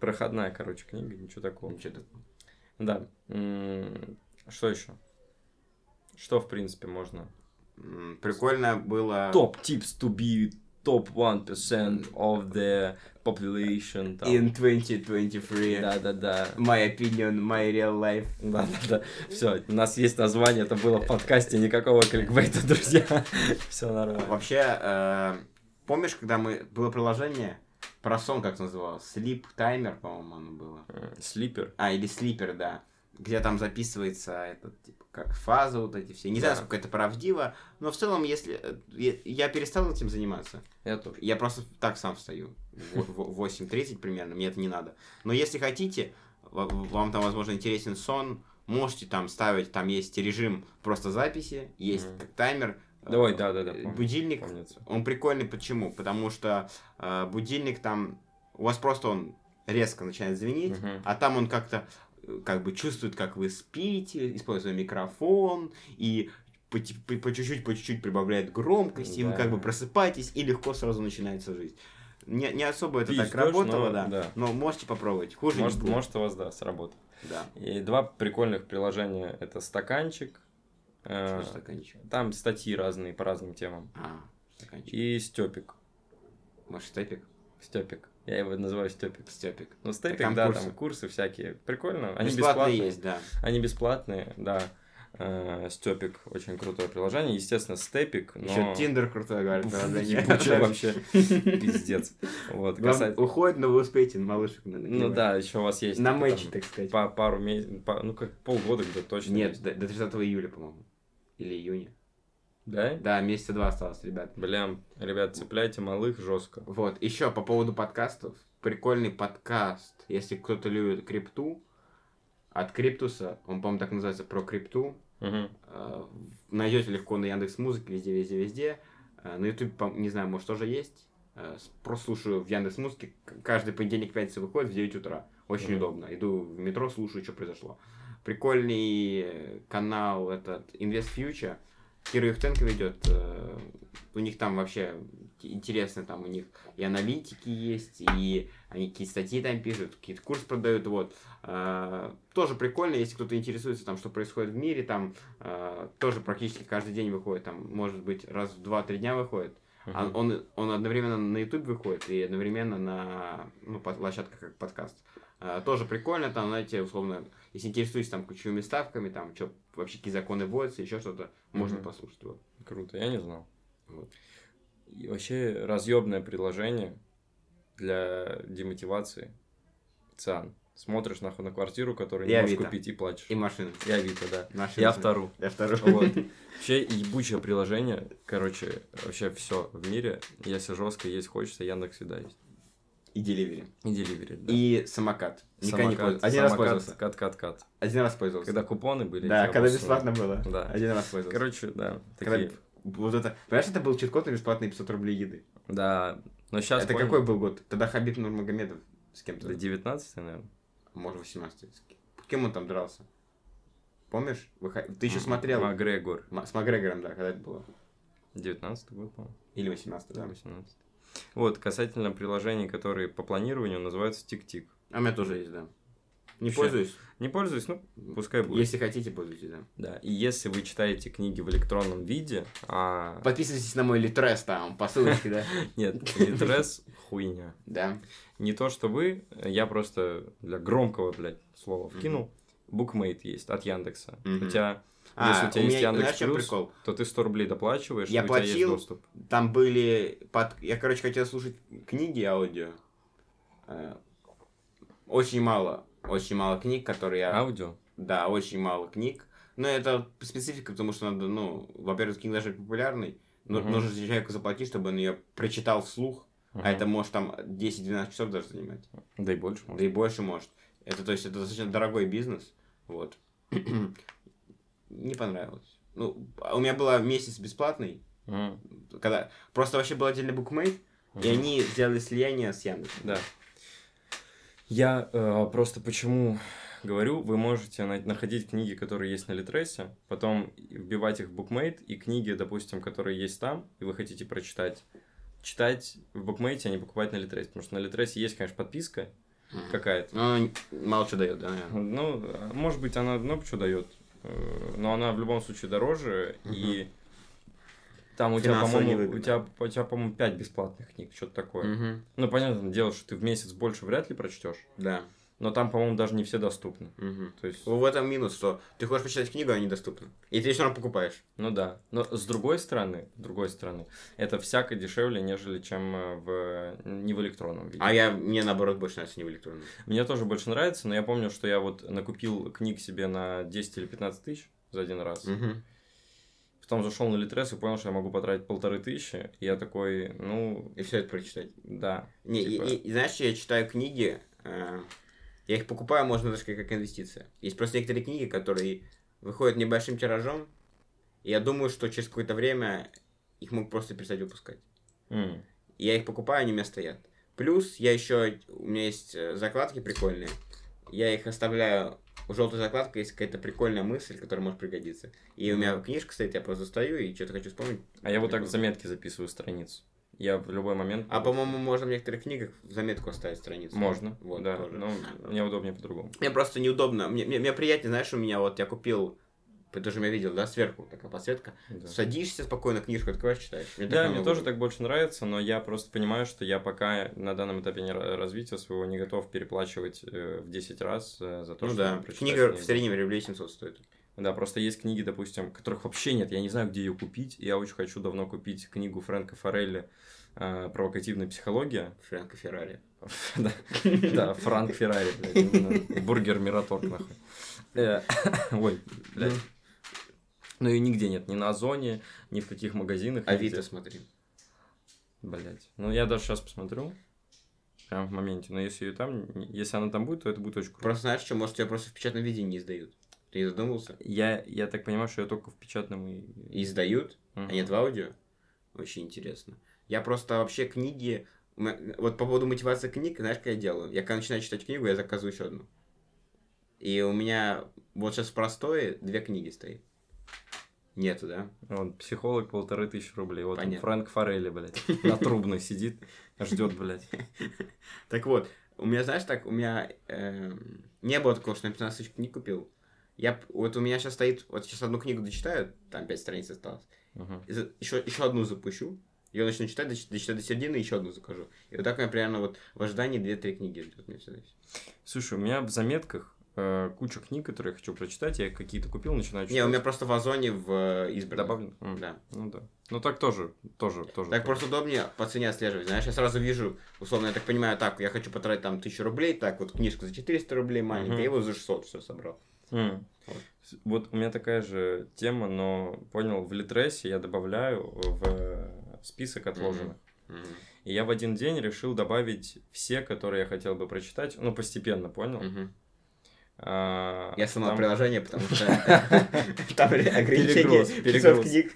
проходная, короче, книга, ничего такого. Ничего такого. Да. Что еще? Что, в принципе, можно? Прикольно было... Топ-типс to be... Top one percent of the population. Там. In twenty twenty-three. Да-да-да. My opinion, my real life. Да-да-да. Все, у нас есть название, это было в подкасте, никакого кликбейта, друзья. Все нормально. Вообще, э, помнишь, когда мы... Было приложение про сон, как называлось? Sleep Timer, по-моему, оно было. Sleeper. А, или Sleeper, да. где там записывается этот, типа, как фаза, вот эти все. Не да. знаю, сколько это правдиво, но в целом, если... Я перестал этим заниматься. Я тоже. Я просто так сам встаю. В восемь тридцать примерно, мне это не надо. Но если хотите, вам там, возможно, интересен сон, можете там ставить, там есть режим просто записи, есть mm-hmm. таймер. Давай, да, да, да. Помню, будильник, помнится. Он прикольный, почему? Потому что э, будильник там, у вас просто он резко начинает звенеть, mm-hmm. а там он как-то как бы чувствует, как вы спите, используя микрофон, и по, по, по чуть-чуть, по чуть-чуть прибавляет громкость, mm-hmm. и вы как бы просыпаетесь, и легко сразу начинается жизнь. Не, не особо это Пиздёж, так работало, но, да, да, но можете попробовать. Хуже может, не будет. Может у вас, да, сработало. Да. И два прикольных приложения. Это «Стаканчик». Что э- «Стаканчик»? Там статьи разные по разным темам. А, «Стаканчик». И «Стёпик». Может, «Степик»? «Стёпик». Я его называю «Стёпик». «Стёпик». Ну, «Степик», так, да, курсы. Там курсы всякие. Прикольно. Они бесплатные. Бесплатные есть, да. Они бесплатные, да. Стёпик очень крутое приложение. Естественно, Степик, но... Еще Тиндер крутое, говорит, приложение. Вообще пиздец. Вот, касается... Уходит, но вы успеете на малышек. На ну да, еще у вас есть... На мэтче, так сказать. По пару месяцев, по... ну как полгода где-то точно. Нет, до, до тридцатого июля, по-моему. Или июня. Да? Да, месяца два осталось, ребят. Бля, ребят, цепляйте малых жестко. Вот, еще по поводу подкастов. Прикольный подкаст. Если кто-то любит крипту, от Криптуса, он, по-моему, так называется, про крипту. Uh-huh. Найдете легко на Яндекс.Музыке, везде, везде, везде. На Ютубе, не знаю, может, тоже есть. Просто слушаю в Яндекс.Музыке. Каждый понедельник, пятница выходит в девять утра. Очень uh-huh. удобно. Иду в метро, слушаю, что произошло. Прикольный канал этот InvestFuture. Кира Юхтенко ведет. У них там вообще интересно, там у них и аналитики есть, и они какие-то статьи там пишут, какие-то курсы продают, вот. Тоже прикольно, если кто-то интересуется, там, что происходит в мире, там тоже практически каждый день выходит, там, может быть, раз в два-три дня выходит. Uh-huh. Он, он одновременно на YouTube выходит и одновременно на, ну, площадках как подкаст. Тоже прикольно, там, знаете, условно, если интересуюсь там ключевыми ставками, там, что вообще какие законы вводятся, еще что-то, mm-hmm. можно послушать. Вот. Круто, я не знал. Вот. И вообще разъебное предложение для демотивации. ЦИАН. Смотришь нахуй на квартиру, которую не можешь купить, и плачешь. И машину. И Авито, да. Машину. Я вторую. Я вторую. Вот. Вообще ебучее приложение, короче, вообще все в мире. Если жестко есть хочется, Яндекс всегда есть. И деливери. И деливери, да. И самокат. Никогда не пользовался. Один раз пользовался. Кат-кат-кат. Один раз пользовался. Когда купоны были. Да, когда бесплатно было. Да. Один раз пользовался. Короче, да. Такие... Вот это... Понимаешь, это был чит-код на бесплатные пятьсот рублей еды. Да. Но сейчас это понял. Какой был год? Тогда Хабиб Нурмагомедов с кем-то. До девятнадцатый, наверное. Может, восемнадцатый. С кем он там дрался? Помнишь? Вы... Ты еще смотрел. Макгрегор. С Макгрегором, да, когда это было? девятнадцатый год, по-моему. Или восемнадцатый, да. восемнадцатый. Вот, касательно приложений, которые по планированию называются Тик-Тик. А у меня тоже есть, да. Не Вообще, пользуюсь? Не пользуюсь, ну, пускай будет. Если хотите, пользуйтесь, да. Да, и если вы читаете книги в электронном виде... А... Подписывайтесь на мой Литрес там, по ссылочке, да? Нет, Литрес хуйня. Да. Не то, что вы, я просто для громкого, блядь, слова вкинул. Букмейт есть от Яндекса. Хотя... А, если у тебя у есть Яндекс Плюс, то ты сто рублей доплачиваешь, я и у платил, тебя есть доступ. Там были... Под... Я, короче, хотел слушать книги, аудио. Очень мало. Очень мало книг, которые я... Аудио? Да, очень мало книг. Но это специфика, потому что надо, ну... Во-первых, книга даже популярный. Но uh-huh. нужно человеку заплатить, чтобы он ее прочитал вслух. Uh-huh. А это может там десять-двенадцать часов даже занимать. Да и больше может. Да и больше может. Это, то есть, это достаточно дорогой бизнес. Вот. Не понравилось. Ну, у меня была месяц бесплатный, mm. когда просто вообще был отдельный букмейт, mm. и они сделали слияние с Яндексом. Да. Я э, просто почему говорю, вы можете на- находить книги, которые есть на Литресе, потом вбивать их в букмейт, и книги, допустим, которые есть там, и вы хотите прочитать, читать в букмейте, а не покупать на Литресе, потому что на Литресе есть, конечно, подписка mm. какая-то. Ну, мало что дает, да, наверное. Ну, может быть, она много чего дает. Но она в любом случае дороже, uh-huh. и там у тебя, по-моему, у тебя, у тебя, по-моему, пять бесплатных книг, что-то такое. Uh-huh. Ну, понятное дело, что ты в месяц больше вряд ли прочтешь. Да. но там, по-моему, даже не все доступны. Угу. То есть... В этом минус, что ты хочешь почитать книгу, а они доступны. И ты ее все равно покупаешь. Ну да. Но с другой стороны, с другой стороны, это всяко дешевле, нежели чем в... не в электронном виде. А я, мне наоборот больше нравится не в электронном. Мне тоже больше нравится, но я помню, что я вот накупил книг себе на десять или пятнадцать тысяч за один раз. Угу. Потом зашел на Литрес и понял, что я могу потратить полторы тысячи. И я такой, ну... И все это прочитать. Да. Не, типа... и, и, знаешь, я читаю книги, э, я их покупаю, можно даже как, как инвестиция. Есть просто некоторые книги, которые выходят небольшим тиражом, и я думаю, что через какое-то время их могут просто перестать выпускать. Mm. И я их покупаю, они у меня стоят. Плюс я еще... У меня есть закладки прикольные. Я их оставляю... У желтой закладки есть какая-то прикольная мысль, которая может пригодиться. И у меня книжка стоит, я просто стою и что-то хочу вспомнить. А я вот так в заметке записываю страницу. Я в любой момент... А, по-моему, можно в некоторых книгах в заметку оставить страницу. Можно, вот, да, тоже. Но мне удобнее по-другому. Мне просто неудобно. Мне, мне, мне приятнее, знаешь, у меня вот я купил... Ты же меня видел, да, сверху такая подсветка. Да. Садишься спокойно, книжку открываешь, читаешь. Мне да, мне тоже будет. Так больше нравится, но я просто понимаю, что я пока на данном этапе не развития своего не готов переплачивать в десять раз за то, ну, что да. я прочитаю. Книга в среднем рублей семьсот стоит. Да, просто есть книги, допустим, которых вообще нет, я не знаю, где ее купить. Я очень хочу давно купить книгу Фрэнка Фарелли «Провокативная психология». Фрэнка Феррари. Да, Франк Феррари. Бургер Мираторг, нахуй. Ой, блядь. Но ее нигде нет, ни на Озоне, ни в каких магазинах. Авито смотри. Блять. Ну, я даже сейчас посмотрю. Прямо в моменте. Но если ее там, если она там будет, то это будет очень круто. Просто знаешь, что, может, ее просто в печатном виде не издают. Ты не задумывался? Я, я так понимаю, что ее только в печатном и... Издают, uh-huh. а нет в аудио. Очень интересно. Я просто вообще книги... Вот по поводу мотивации книг, знаешь, как я делаю? Я когда начинаю читать книгу, я заказываю еще одну. И у меня вот сейчас в простое две книги стоит. Нету, да? Он психолог, полторы тысячи рублей. Вот он, Фрэнк Фарелли, блядь, на трубной сидит, ждет, блядь. Так вот, у меня, знаешь, так, у меня не было такого, что на пятнадцать тысяч книг купил. Я, вот у меня сейчас стоит, вот сейчас одну книгу дочитаю, там пять страниц осталось, еще одну запущу, ее начну читать, дочитаю до середины, еще одну закажу. И вот так у меня примерно вот в ожидании две-три книги ждет мне всегда. Слушай, у меня в заметках куча книг, которые я хочу прочитать, я какие-то купил, начинаю читать. Не, у меня просто в Озоне в избранном. Добавлен? Mm. Да. Ну да. Ну так тоже, тоже, тоже. Так тоже. Просто удобнее по цене отслеживать, знаешь, я сразу вижу, условно, я так понимаю, так, я хочу потратить там тысячу рублей, так, вот книжку за четыреста рублей маленькая, mm-hmm. я его за шестьсот все собрал. Mm. Вот. Вот у меня такая же тема, но, понял, в Литресе я добавляю в список отложенных. Mm-hmm. Mm-hmm. И я в один день решил добавить все, которые я хотел бы прочитать, ну, постепенно, понял? Mm-hmm. А, я сломал там... приложение, потому что там ограничение пятьсот книг.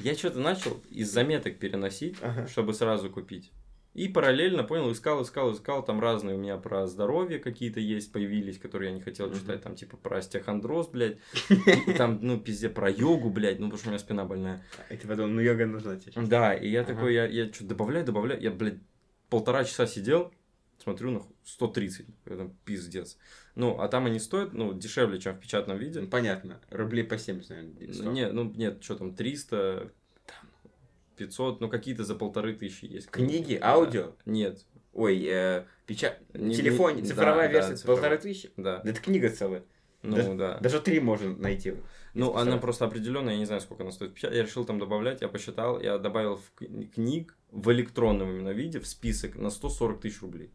Я что-то начал из заметок переносить, чтобы сразу купить. И параллельно, понял, искал, искал, искал. Там разные у меня про здоровье какие-то есть, появились, которые я не хотел читать. Там типа про остеохондроз, блядь. Там, ну, пизде, про йогу, блядь. Ну, потому что у меня спина больная. И ты подумал, ну, йога нужна тебе. Да, и я такой, я что-то добавляю, добавляю. Я, блядь, полтора часа сидел. Смотрю, на сто тридцать, это пиздец. Ну, а там они стоят, ну, дешевле, чем в печатном виде. Ну, понятно, рублей по семьдесят, наверное, сто. Нет, ну, нет, что там, триста, пятьсот, ну, какие-то за полторы тысячи есть. Книги, да. Аудио? Нет. Ой, э, печат... Не, телефон, не... цифровая да, версия, да, цифровая. Полторы тысячи? Да. Да это книга целая. Ну, даже, да. Даже три можно найти. Ну, она просто определенная, я не знаю, сколько она стоит. Я решил там добавлять, я посчитал, я добавил в книг в электронном именно виде в список на сто сорок тысяч рублей.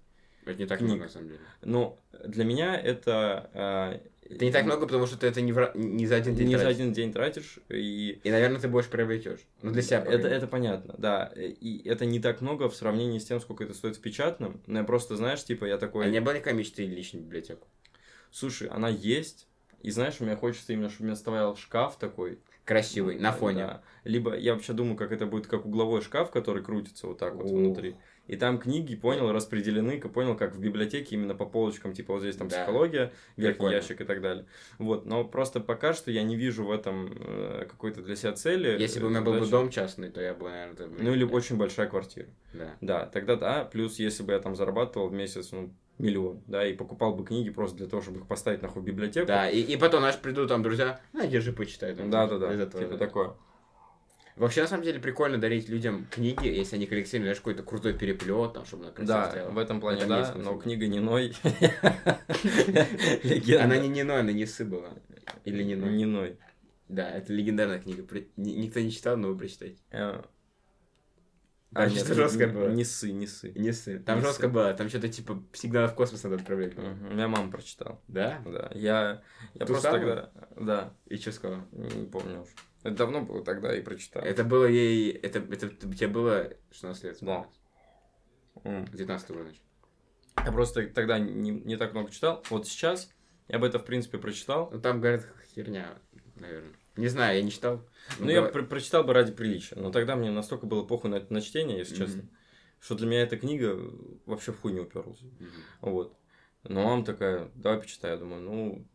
Это не так книг. Много, на самом деле. Но для меня это... Э, это не так много, потому что ты это не, в, не за один день не тратишь. Не за один день тратишь. И, и наверное, ты больше приобретешь. Ну, для себя. Это, это понятно, да. И это не так много в сравнении с тем, сколько это стоит в печатном. Но я просто, знаешь, типа, я такой... А не было никакой мечты личной библиотеки? Слушай, она есть. И знаешь, у меня хочется именно, чтобы у меня стоял шкаф такой... Красивый, на фоне. Да. Либо, я вообще думаю, как это будет, как угловой шкаф, который крутится вот так вот Ух. Внутри. И там книги, понял, распределены, понял, как в библиотеке, именно по полочкам, типа вот здесь там да. психология, верхний ящик и так далее. Вот, но просто пока что я не вижу в этом э, какой-то для себя цели. Если бы у меня был бы дом частный, то я бы, наверное... Ну, или очень большая квартира. Да. Да, тогда да, плюс если бы я там зарабатывал в месяц, ну, миллион, да, и покупал бы книги просто для того, чтобы их поставить, нахуй, в библиотеку. Да, и, и потом, знаешь, придут там друзья, а, держи, почитай. Да-да-да, типа да. такое. Вообще, на самом деле, прикольно дарить людям книги, если они коллекционируют, даже какой-то крутой переплет, там, чтобы она красиво Да, стояла. В этом плане, это да, но книга не Ной. Она не Ной, она не Сы была. Или не Ной. Не Ной. Да, это легендарная книга. Никто не читал, но вы прочитаете. Там что-то жестко было. Не Сы, не Сы. Не Сы. Там жестко было, там что-то типа сигналы в космос надо отправлять. У меня мама прочитала. Да? Да. Я просто тогда... Да. И что сказала? Не помню уж. Это давно было тогда, и прочитал. Это было ей... Это, это у тебя было шестнадцать лет? Да. девятнадцать, девятнадцать, значит. Я просто тогда не, не так много читал. Вот сейчас я бы это, в принципе, прочитал. Ну, там, говорят, херня, наверное. Не знаю, я не читал. Ну, я про- прочитал бы ради приличия. Но тогда мне настолько было похуй на, на чтение, если mm-hmm. честно, что для меня эта книга вообще в хуй не уперлась. Mm-hmm. Вот. Но мама такая, давай почитай. Я думаю, ну...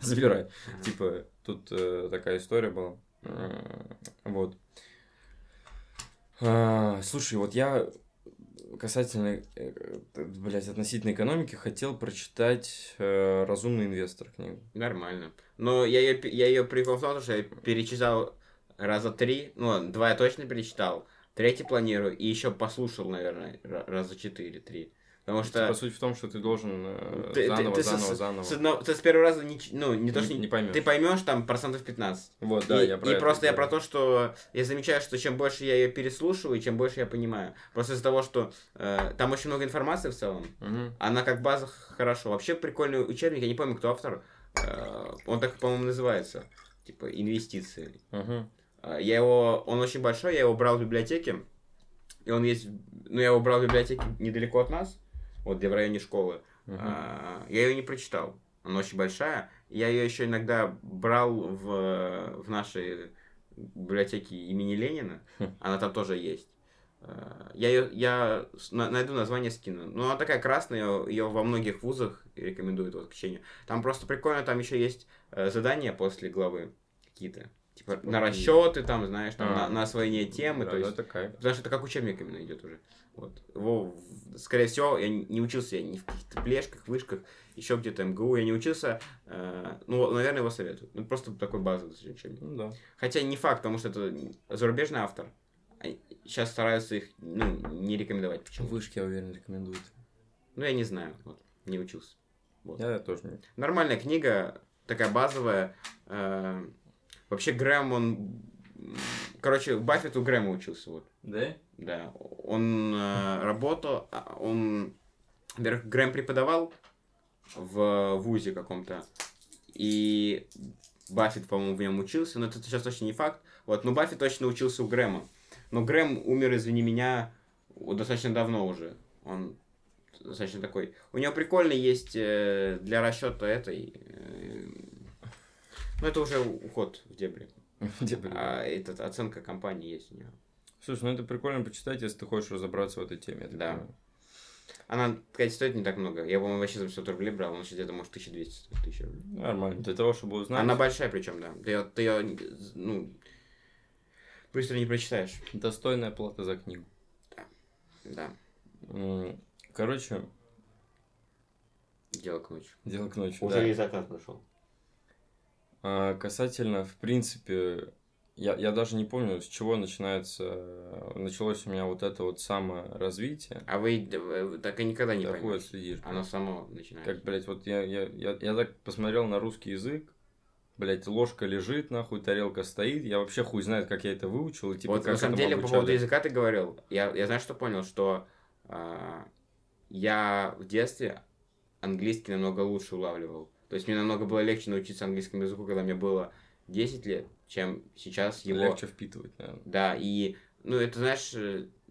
Забирай. Типа, тут э, такая история была. Вот. А, слушай, вот я касательно, э, блядь, относительно экономики хотел прочитать э, «Разумный инвестор» книгу. Нормально. Но я ее, я ее прикол в том, что я перечитал раза три. Ну, два я точно перечитал. Третий планирую. И еще послушал, наверное, раза четыре, три. Потому что... По сути в том, что ты должен ты, заново, ты, ты заново, с, заново. С одного, ты с первого раза не, ну, не, то, что не, не поймешь. Ты поймешь там процентов пятнадцать. Вот, да, и, я про И это просто говорю. Я про то, что я замечаю, что чем больше я ее переслушиваю, чем больше я понимаю. Просто из-за того, что э, там очень много информации в целом. Угу. Она как база хорошо. Вообще прикольный учебник, я не помню, кто автор. Э, он так, по-моему, называется. Типа «Инвестиции». Угу. Я его... Он очень большой, я его брал в библиотеке. И он есть... Ну, я его брал в библиотеке недалеко от нас. Вот, где в районе школы. Uh-huh. А, я ее не прочитал. Она очень большая. Я ее еще иногда брал в, в нашей библиотеке имени Ленина. Она там тоже есть. А, я ее, я на, найду название, скину. Но она такая красная, ее во многих вузах рекомендуют вот, к чтению. Там просто прикольно, там еще есть задания после главы какие-то. Типа на расчеты, там, знаешь, там, а, на, на освоение темы. Да, то есть, потому что это как учебник именно идет уже. Вот. Его, скорее всего, я не учился я ни в каких-то плешках, вышках, еще где-то эм гэ у я не учился. Э, ну, наверное, его советую. Ну, просто такой базовый учебник. Ну, да. Хотя не факт, потому что это зарубежный автор. Сейчас стараются их ну, не рекомендовать. Почему? Вышки, я уверен, рекомендуют. Ну, я не знаю. Вот. Не учился. Вот. Я тоже не. Нормальная книга, такая базовая. Э, Вообще, Грэм, он... Короче, Баффет у Грэма учился, вот. Да? Да. Он э, работал, он... Во-первых, Грэм преподавал в вузе каком-то, и Баффет, по-моему, в нем учился, но это сейчас точно не факт. Вот, но Баффет точно учился у Грэма. Но Грэм умер, извини меня, достаточно давно уже. Он достаточно такой... У него прикольно есть э, для расчета этой... Э, Ну, это уже уход в дебри. В дебри. А этот, оценка компании есть у него. Слушай, ну это прикольно почитать, если ты хочешь разобраться в этой теме. Да. Понимаю. Она, кстати, стоит не так много. Я, по-моему, вообще за пятьсот рублей брал, но сейчас где-то, может, тысяча двести, тысяча рублей. Нормально. Для того, чтобы узнать. Она большая причем, да. Ты ее, ты ее ну, быстро не прочитаешь. Достойная плата за книгу. Да. Да. Короче. Дело к ночи. Дело к ночи, уже да. И закат пошел. Касательно, в принципе, я, я даже не помню, с чего начинается, началось у меня вот это вот саморазвитие. А вы так и никогда не Такое поймешь. Следишь. Оно само начинается. Как, блядь, вот я, я, я, я так посмотрел на русский язык, блядь, ложка лежит, нахуй, тарелка стоит, я вообще хуй знает, как я это выучил. И, типа, вот как на самом деле, обучали. По поводу языка ты говорил, я, я знаешь, что понял, что э, я в детстве английский намного лучше улавливал. То есть, мне намного было легче научиться английскому языку, когда мне было десять лет, чем сейчас его... Легче впитывать, наверное. Да, и, ну, это, знаешь,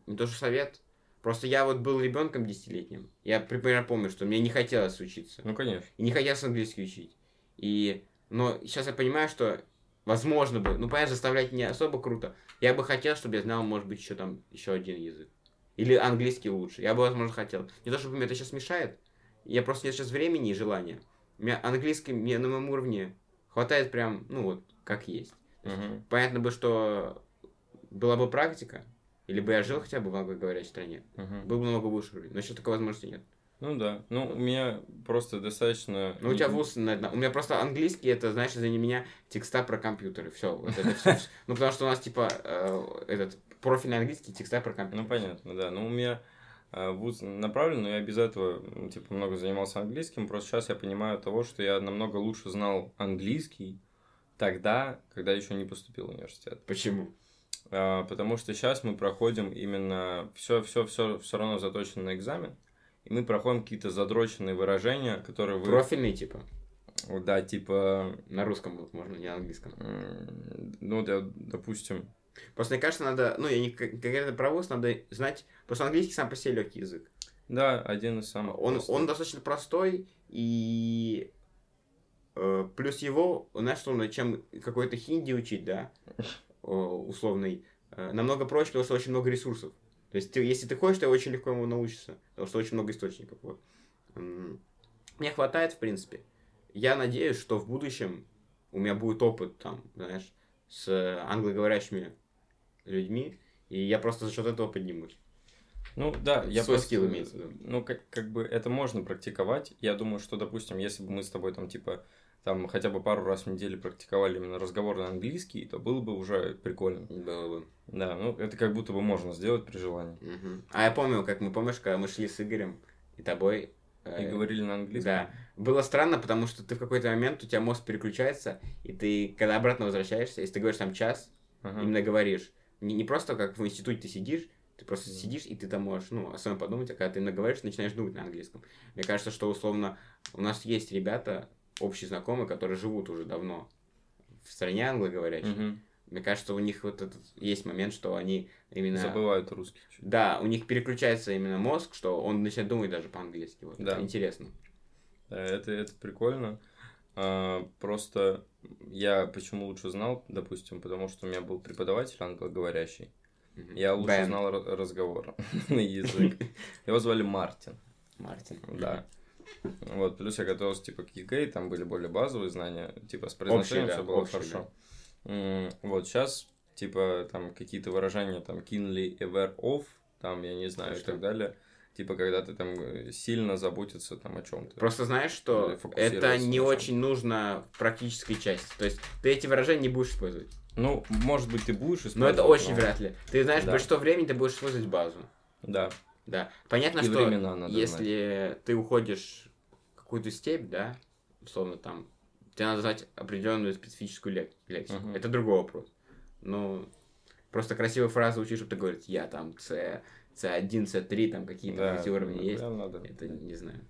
не то, что совет. Просто я вот был ребенком десятилетним. Я, например, помню, что мне не хотелось учиться. Ну, конечно. И не хотелось английский учить. И, но сейчас я понимаю, что возможно бы... Ну, понятно, заставлять не особо круто. Я бы хотел, чтобы я знал, может быть, еще там еще один язык. Или английский лучше. Я бы, возможно, хотел. Не то, чтобы мне это сейчас мешает. Я просто нет сейчас времени и желания. Меня английский мне на моем уровне хватает прям, ну вот, как есть. Uh-huh. Понятно бы, что была бы практика, или бы я жил хотя бы в англоговорящей стране, uh-huh. был бы намного выше уровень, но сейчас такой возможности нет. Ну да, ну у меня просто достаточно... Ну у тебя вуз, наверное, у меня просто английский, это, знаешь, за не меня текста про компьютеры, все, вот это все. Ну потому что у нас типа этот профильный английский, текста про компьютеры. Ну понятно, да, но у меня вуз направлен, но я без этого типа много занимался английским, просто сейчас я понимаю того, что я намного лучше знал английский тогда, когда еще не поступил в университет. Почему? Потому что сейчас мы проходим именно все, все, все, все равно заточено на экзамен. И мы проходим какие-то задроченные выражения, которые вы... Профильные, типа? Да, типа... На русском будет, можно, не английском. Ну, да, допустим. Просто, мне кажется, надо... Ну, я не конкретно про вуз, надо знать... Просто английский сам по себе легкий язык. Да, один из самых он, он достаточно простой, и... Э, плюс его, знаешь, что, чем какой-то хинди учить, да, условный, э, намного проще, потому что очень много ресурсов. То есть, ты, если ты хочешь, то очень легко ему научиться, потому что очень много источников. Вот. Мне хватает, в принципе. Я надеюсь, что в будущем у меня будет опыт, там, знаешь, с англоговорящими людьми, и я просто за счет этого поднимусь. Ну, да, я свой скилл имеется. Ну, как, как бы это можно практиковать. Я думаю, что, допустим, если бы мы с тобой там, типа, там хотя бы пару раз в неделю практиковали именно разговорный английский, то было бы уже прикольно. Было бы. Да, ну это как будто бы можно сделать при желании. Угу. А я помню, как мы, помнишь, когда мы шли с Игорем и тобой... Э, и говорили на английском. Да. Было странно, потому что ты в какой-то момент, у тебя мозг переключается, и ты, когда обратно возвращаешься, если ты говоришь там час, ага. именно говоришь, не, не просто как в институте ты сидишь, ты просто да. сидишь, и ты там можешь, ну, о своем подумать, а когда ты именно говоришь, начинаешь думать на английском. Мне кажется, что, условно, у нас есть ребята... общие знакомые, которые живут уже давно в стране англоговорящей, угу. мне кажется, у них вот этот есть момент, что они именно... Забывают русский. Да, у них переключается именно мозг, что он начинает думать даже по-английски. Вот. Да. Это интересно. Это, это прикольно. А, просто я почему лучше знал, допустим, потому что у меня был преподаватель англоговорящий. Угу. Я лучше Бэм. знал разговор на язык. Его звали Мартин. Мартин. Да. Вот, плюс я готовился, типа, к ЕГЭ, там были более базовые знания, типа, с произношением все да, было общий, хорошо. Да. М- вот, сейчас, типа, там, какие-то выражения, там, keenly aware of, там, я не знаю, а и что? Так далее, типа, когда ты, там, сильно заботишься, там, о чем-то. Просто знаешь, что это не очень нужно в практической части, то есть, ты эти выражения не будешь использовать. Ну, может быть, ты будешь использовать. Но это очень но... вряд ли. Ты знаешь, да. большинство времени ты будешь использовать базу. Да. Да, понятно, и что если знать. Ты уходишь в какую-то степь, да, условно там, тебе надо знать определенную специфическую лек- лексику, uh-huh. это другой вопрос. Ну, просто красивые фразы учишь, чтобы ты говоришь, я там С, С1, С3, там какие-то да, эти уровни есть, надо. Это не знаю.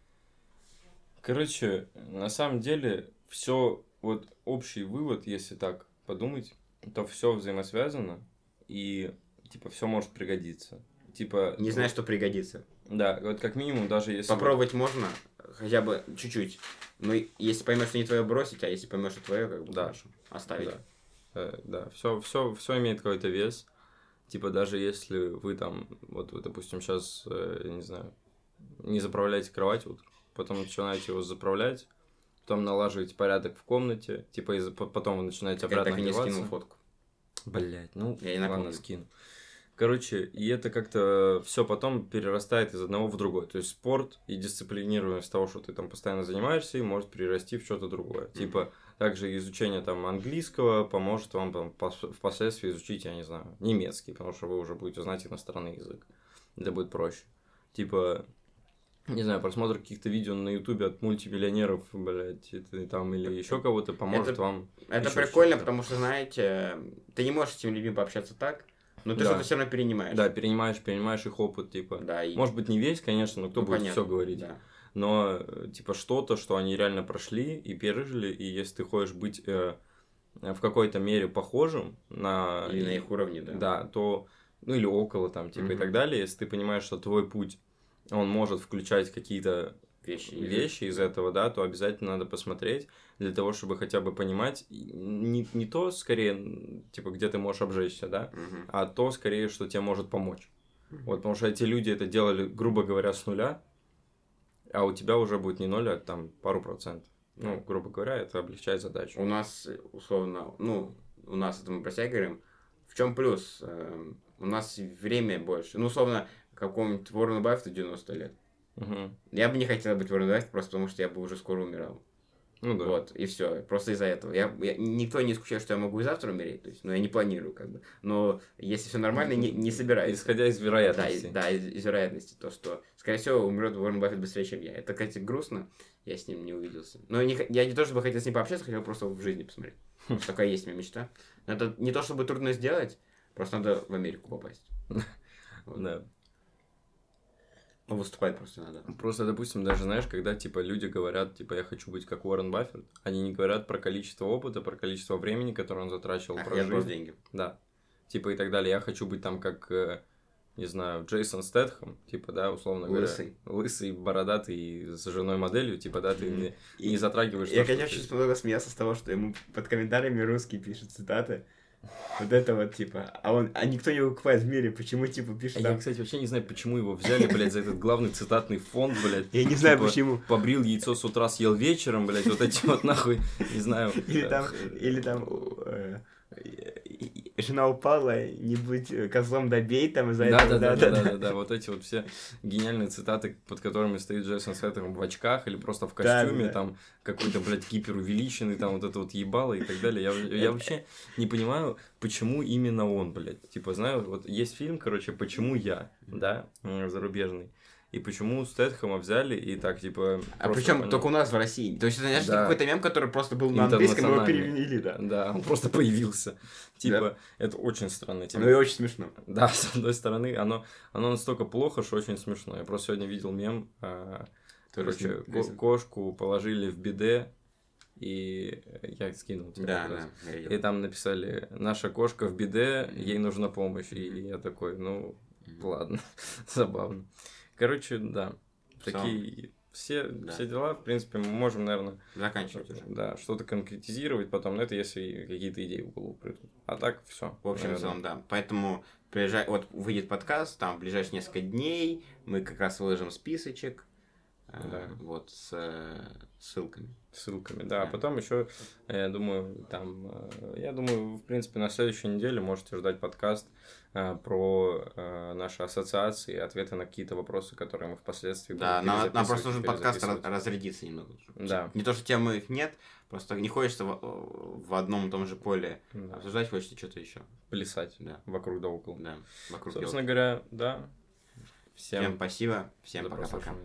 Короче, на самом деле, все вот общий вывод, если так подумать, то все взаимосвязано, и типа все может пригодиться. Типа, не знаю, что пригодится. Да, вот как минимум, даже если... Попробовать бы... можно, хотя бы чуть-чуть. Но если поймешь, что не твое, бросить, а если поймешь, что твое, как бы да. хорошо, оставить. Да, э, да. Все, все, все имеет какой-то вес. Типа, даже если вы там, вот вы, допустим, сейчас, э, не знаю, не заправляете кровать утром, потом начинаете его заправлять, потом налаживаете порядок в комнате, типа, и потом вы начинаете обратно одеваться. Я так и не скинул фотку. Блять, ну, я ладно, скину. Короче, и это как-то все потом перерастает из одного в другое. То есть спорт и дисциплинированность того, что ты там постоянно занимаешься, и может перерасти в что-то другое. Mm-hmm. Типа, также изучение там английского поможет вам там, пос- впоследствии изучить, я не знаю, немецкий, потому что вы уже будете знать иностранный язык. Это будет проще. Типа, не знаю, просмотр каких-то видео на Ютубе от мультимиллионеров, блядь, это, там, или еще кого-то поможет это, вам. Это прикольно, что-то. Потому что, знаете, ты не можешь с этими людьми пообщаться так. Но ты да. что-то все равно перенимаешь. Да, перенимаешь, перенимаешь их опыт, типа. Да, и... Может быть, не весь, конечно, но кто ну, будет понятно. Все говорить. Да. Но, типа, что-то, что они реально прошли и пережили, и если ты хочешь быть э, в какой-то мере похожим на... Или и... на их уровне, да. Да, то... Ну, или около там, типа, угу. и так далее. Если ты понимаешь, что твой путь, он может включать какие-то вещи, вещи из этого, да, то обязательно надо посмотреть для того, чтобы хотя бы понимать не, не то, скорее, типа, где ты можешь обжечься, да, uh-huh. а то, скорее, что тебе может помочь. Uh-huh. Вот, потому что эти люди это делали, грубо говоря, с нуля, а у тебя уже будет не ноль, а там пару процентов. Ну, грубо говоря, это облегчает задачу. У нас, условно, ну, у нас это мы про себя говорим. В чем плюс? У нас время больше. Ну, условно, какому-нибудь Уоррену Баффету девяносто лет. Угу. Я бы не хотел быть Уорреном Баффетом, просто потому что я бы уже скоро умирал. Ну да. Вот, и все. Просто из-за этого. Я, я, никто не исключает, что я могу и завтра умереть, то есть, но ну, я не планирую, как бы. Но если все нормально, не, не собираюсь. Исходя из вероятности. Да, да из, из вероятности, то, что, скорее всего, умрет Уоррен Баффет быстрее, чем я. Это, кстати, грустно, я с ним не увиделся. Но не, я не то чтобы хотел с ним пообщаться, хотел просто в жизни посмотреть. Такая есть у меня мечта. Но это не то чтобы трудно сделать, просто надо в Америку попасть. Да. Ну, выступать просто надо. Просто, допустим, даже, знаешь, когда, типа, люди говорят, типа, я хочу быть как Уоррен Баффет, они не говорят про количество опыта, про количество времени, которое он затрачивал, а про жизнь. А я просто деньги. Да. Типа, и так далее. Я хочу быть там как, не знаю, Джейсон Стэтхэм, типа, да, условно говоря. Лысый. Лысый, бородатый, с женой моделью, типа, да, ты не, и, не затрагиваешь... Я, то, конечно, очень много смеялся с того, что ему под комментариями русские пишут цитаты. Вот это вот, типа, а он, а никто не выкупает в мире, почему, типа, пишет... Я, кстати, вообще не знаю, почему его взяли, блядь, за этот главный цитатный фонд, блядь. Я не знаю, почему. Побрил яйцо с утра, съел вечером, блядь, вот эти вот, нахуй, не знаю. Или там, или там, жена упала, не будь козлом, добей, там, из-за этого. Да-да-да, вот эти вот все гениальные цитаты, под которыми стоит Джейсон Стэтхэм в очках или просто в костюме, там, какой-то, блядь, гиперувеличенный, там, вот это вот ебало и так далее. Я вообще не понимаю, почему именно он, блядь. Типа, знаю, вот есть фильм, короче, «Почему я», да, зарубежный. И почему Стэтхэма взяли и так, типа... А причем понял... только у нас в России. То есть, это, знаешь, да. какой-то мем, который просто был на английском, его перевели, да. Да, он просто появился. Типа, да. Это очень странно. Типа... Ну и очень смешно. Да, с одной стороны, оно, оно настолько плохо, что очень смешно. Я просто сегодня видел мем, а... короче, ко- кошку положили в биде, и я скинул тебе. Да, да, и там написали, наша кошка в биде, ей нужна помощь. Mm-hmm. И я такой, ну, mm-hmm. ладно, забавно. Короче, да, все. Такие все, да. все дела, в принципе, мы можем, наверное, заканчивать уже. Да, что-то конкретизировать потом, но это если какие-то идеи в голову придут. А так все. В общем, в целом, да. Поэтому приезжай, вот выйдет подкаст, там в ближайшие несколько дней мы как раз выложим списочек. Да. Вот с ссылками. Ссылками, да. А да. потом еще, я думаю, там, я думаю, в принципе, на следующей неделе можете ждать подкаст про наши ассоциации, ответы на какие-то вопросы, которые мы впоследствии будем перезаписывать. Да, нам, нам просто нужен подкаст разрядиться немного. Да. Не то, что темы их нет, просто не хочется в, в одном и том же поле да. обсуждать, хочется что-то еще. Плясать да. вокруг да около. Да, вокруг. Собственно говоря, да. Всем, всем спасибо, всем пока-пока.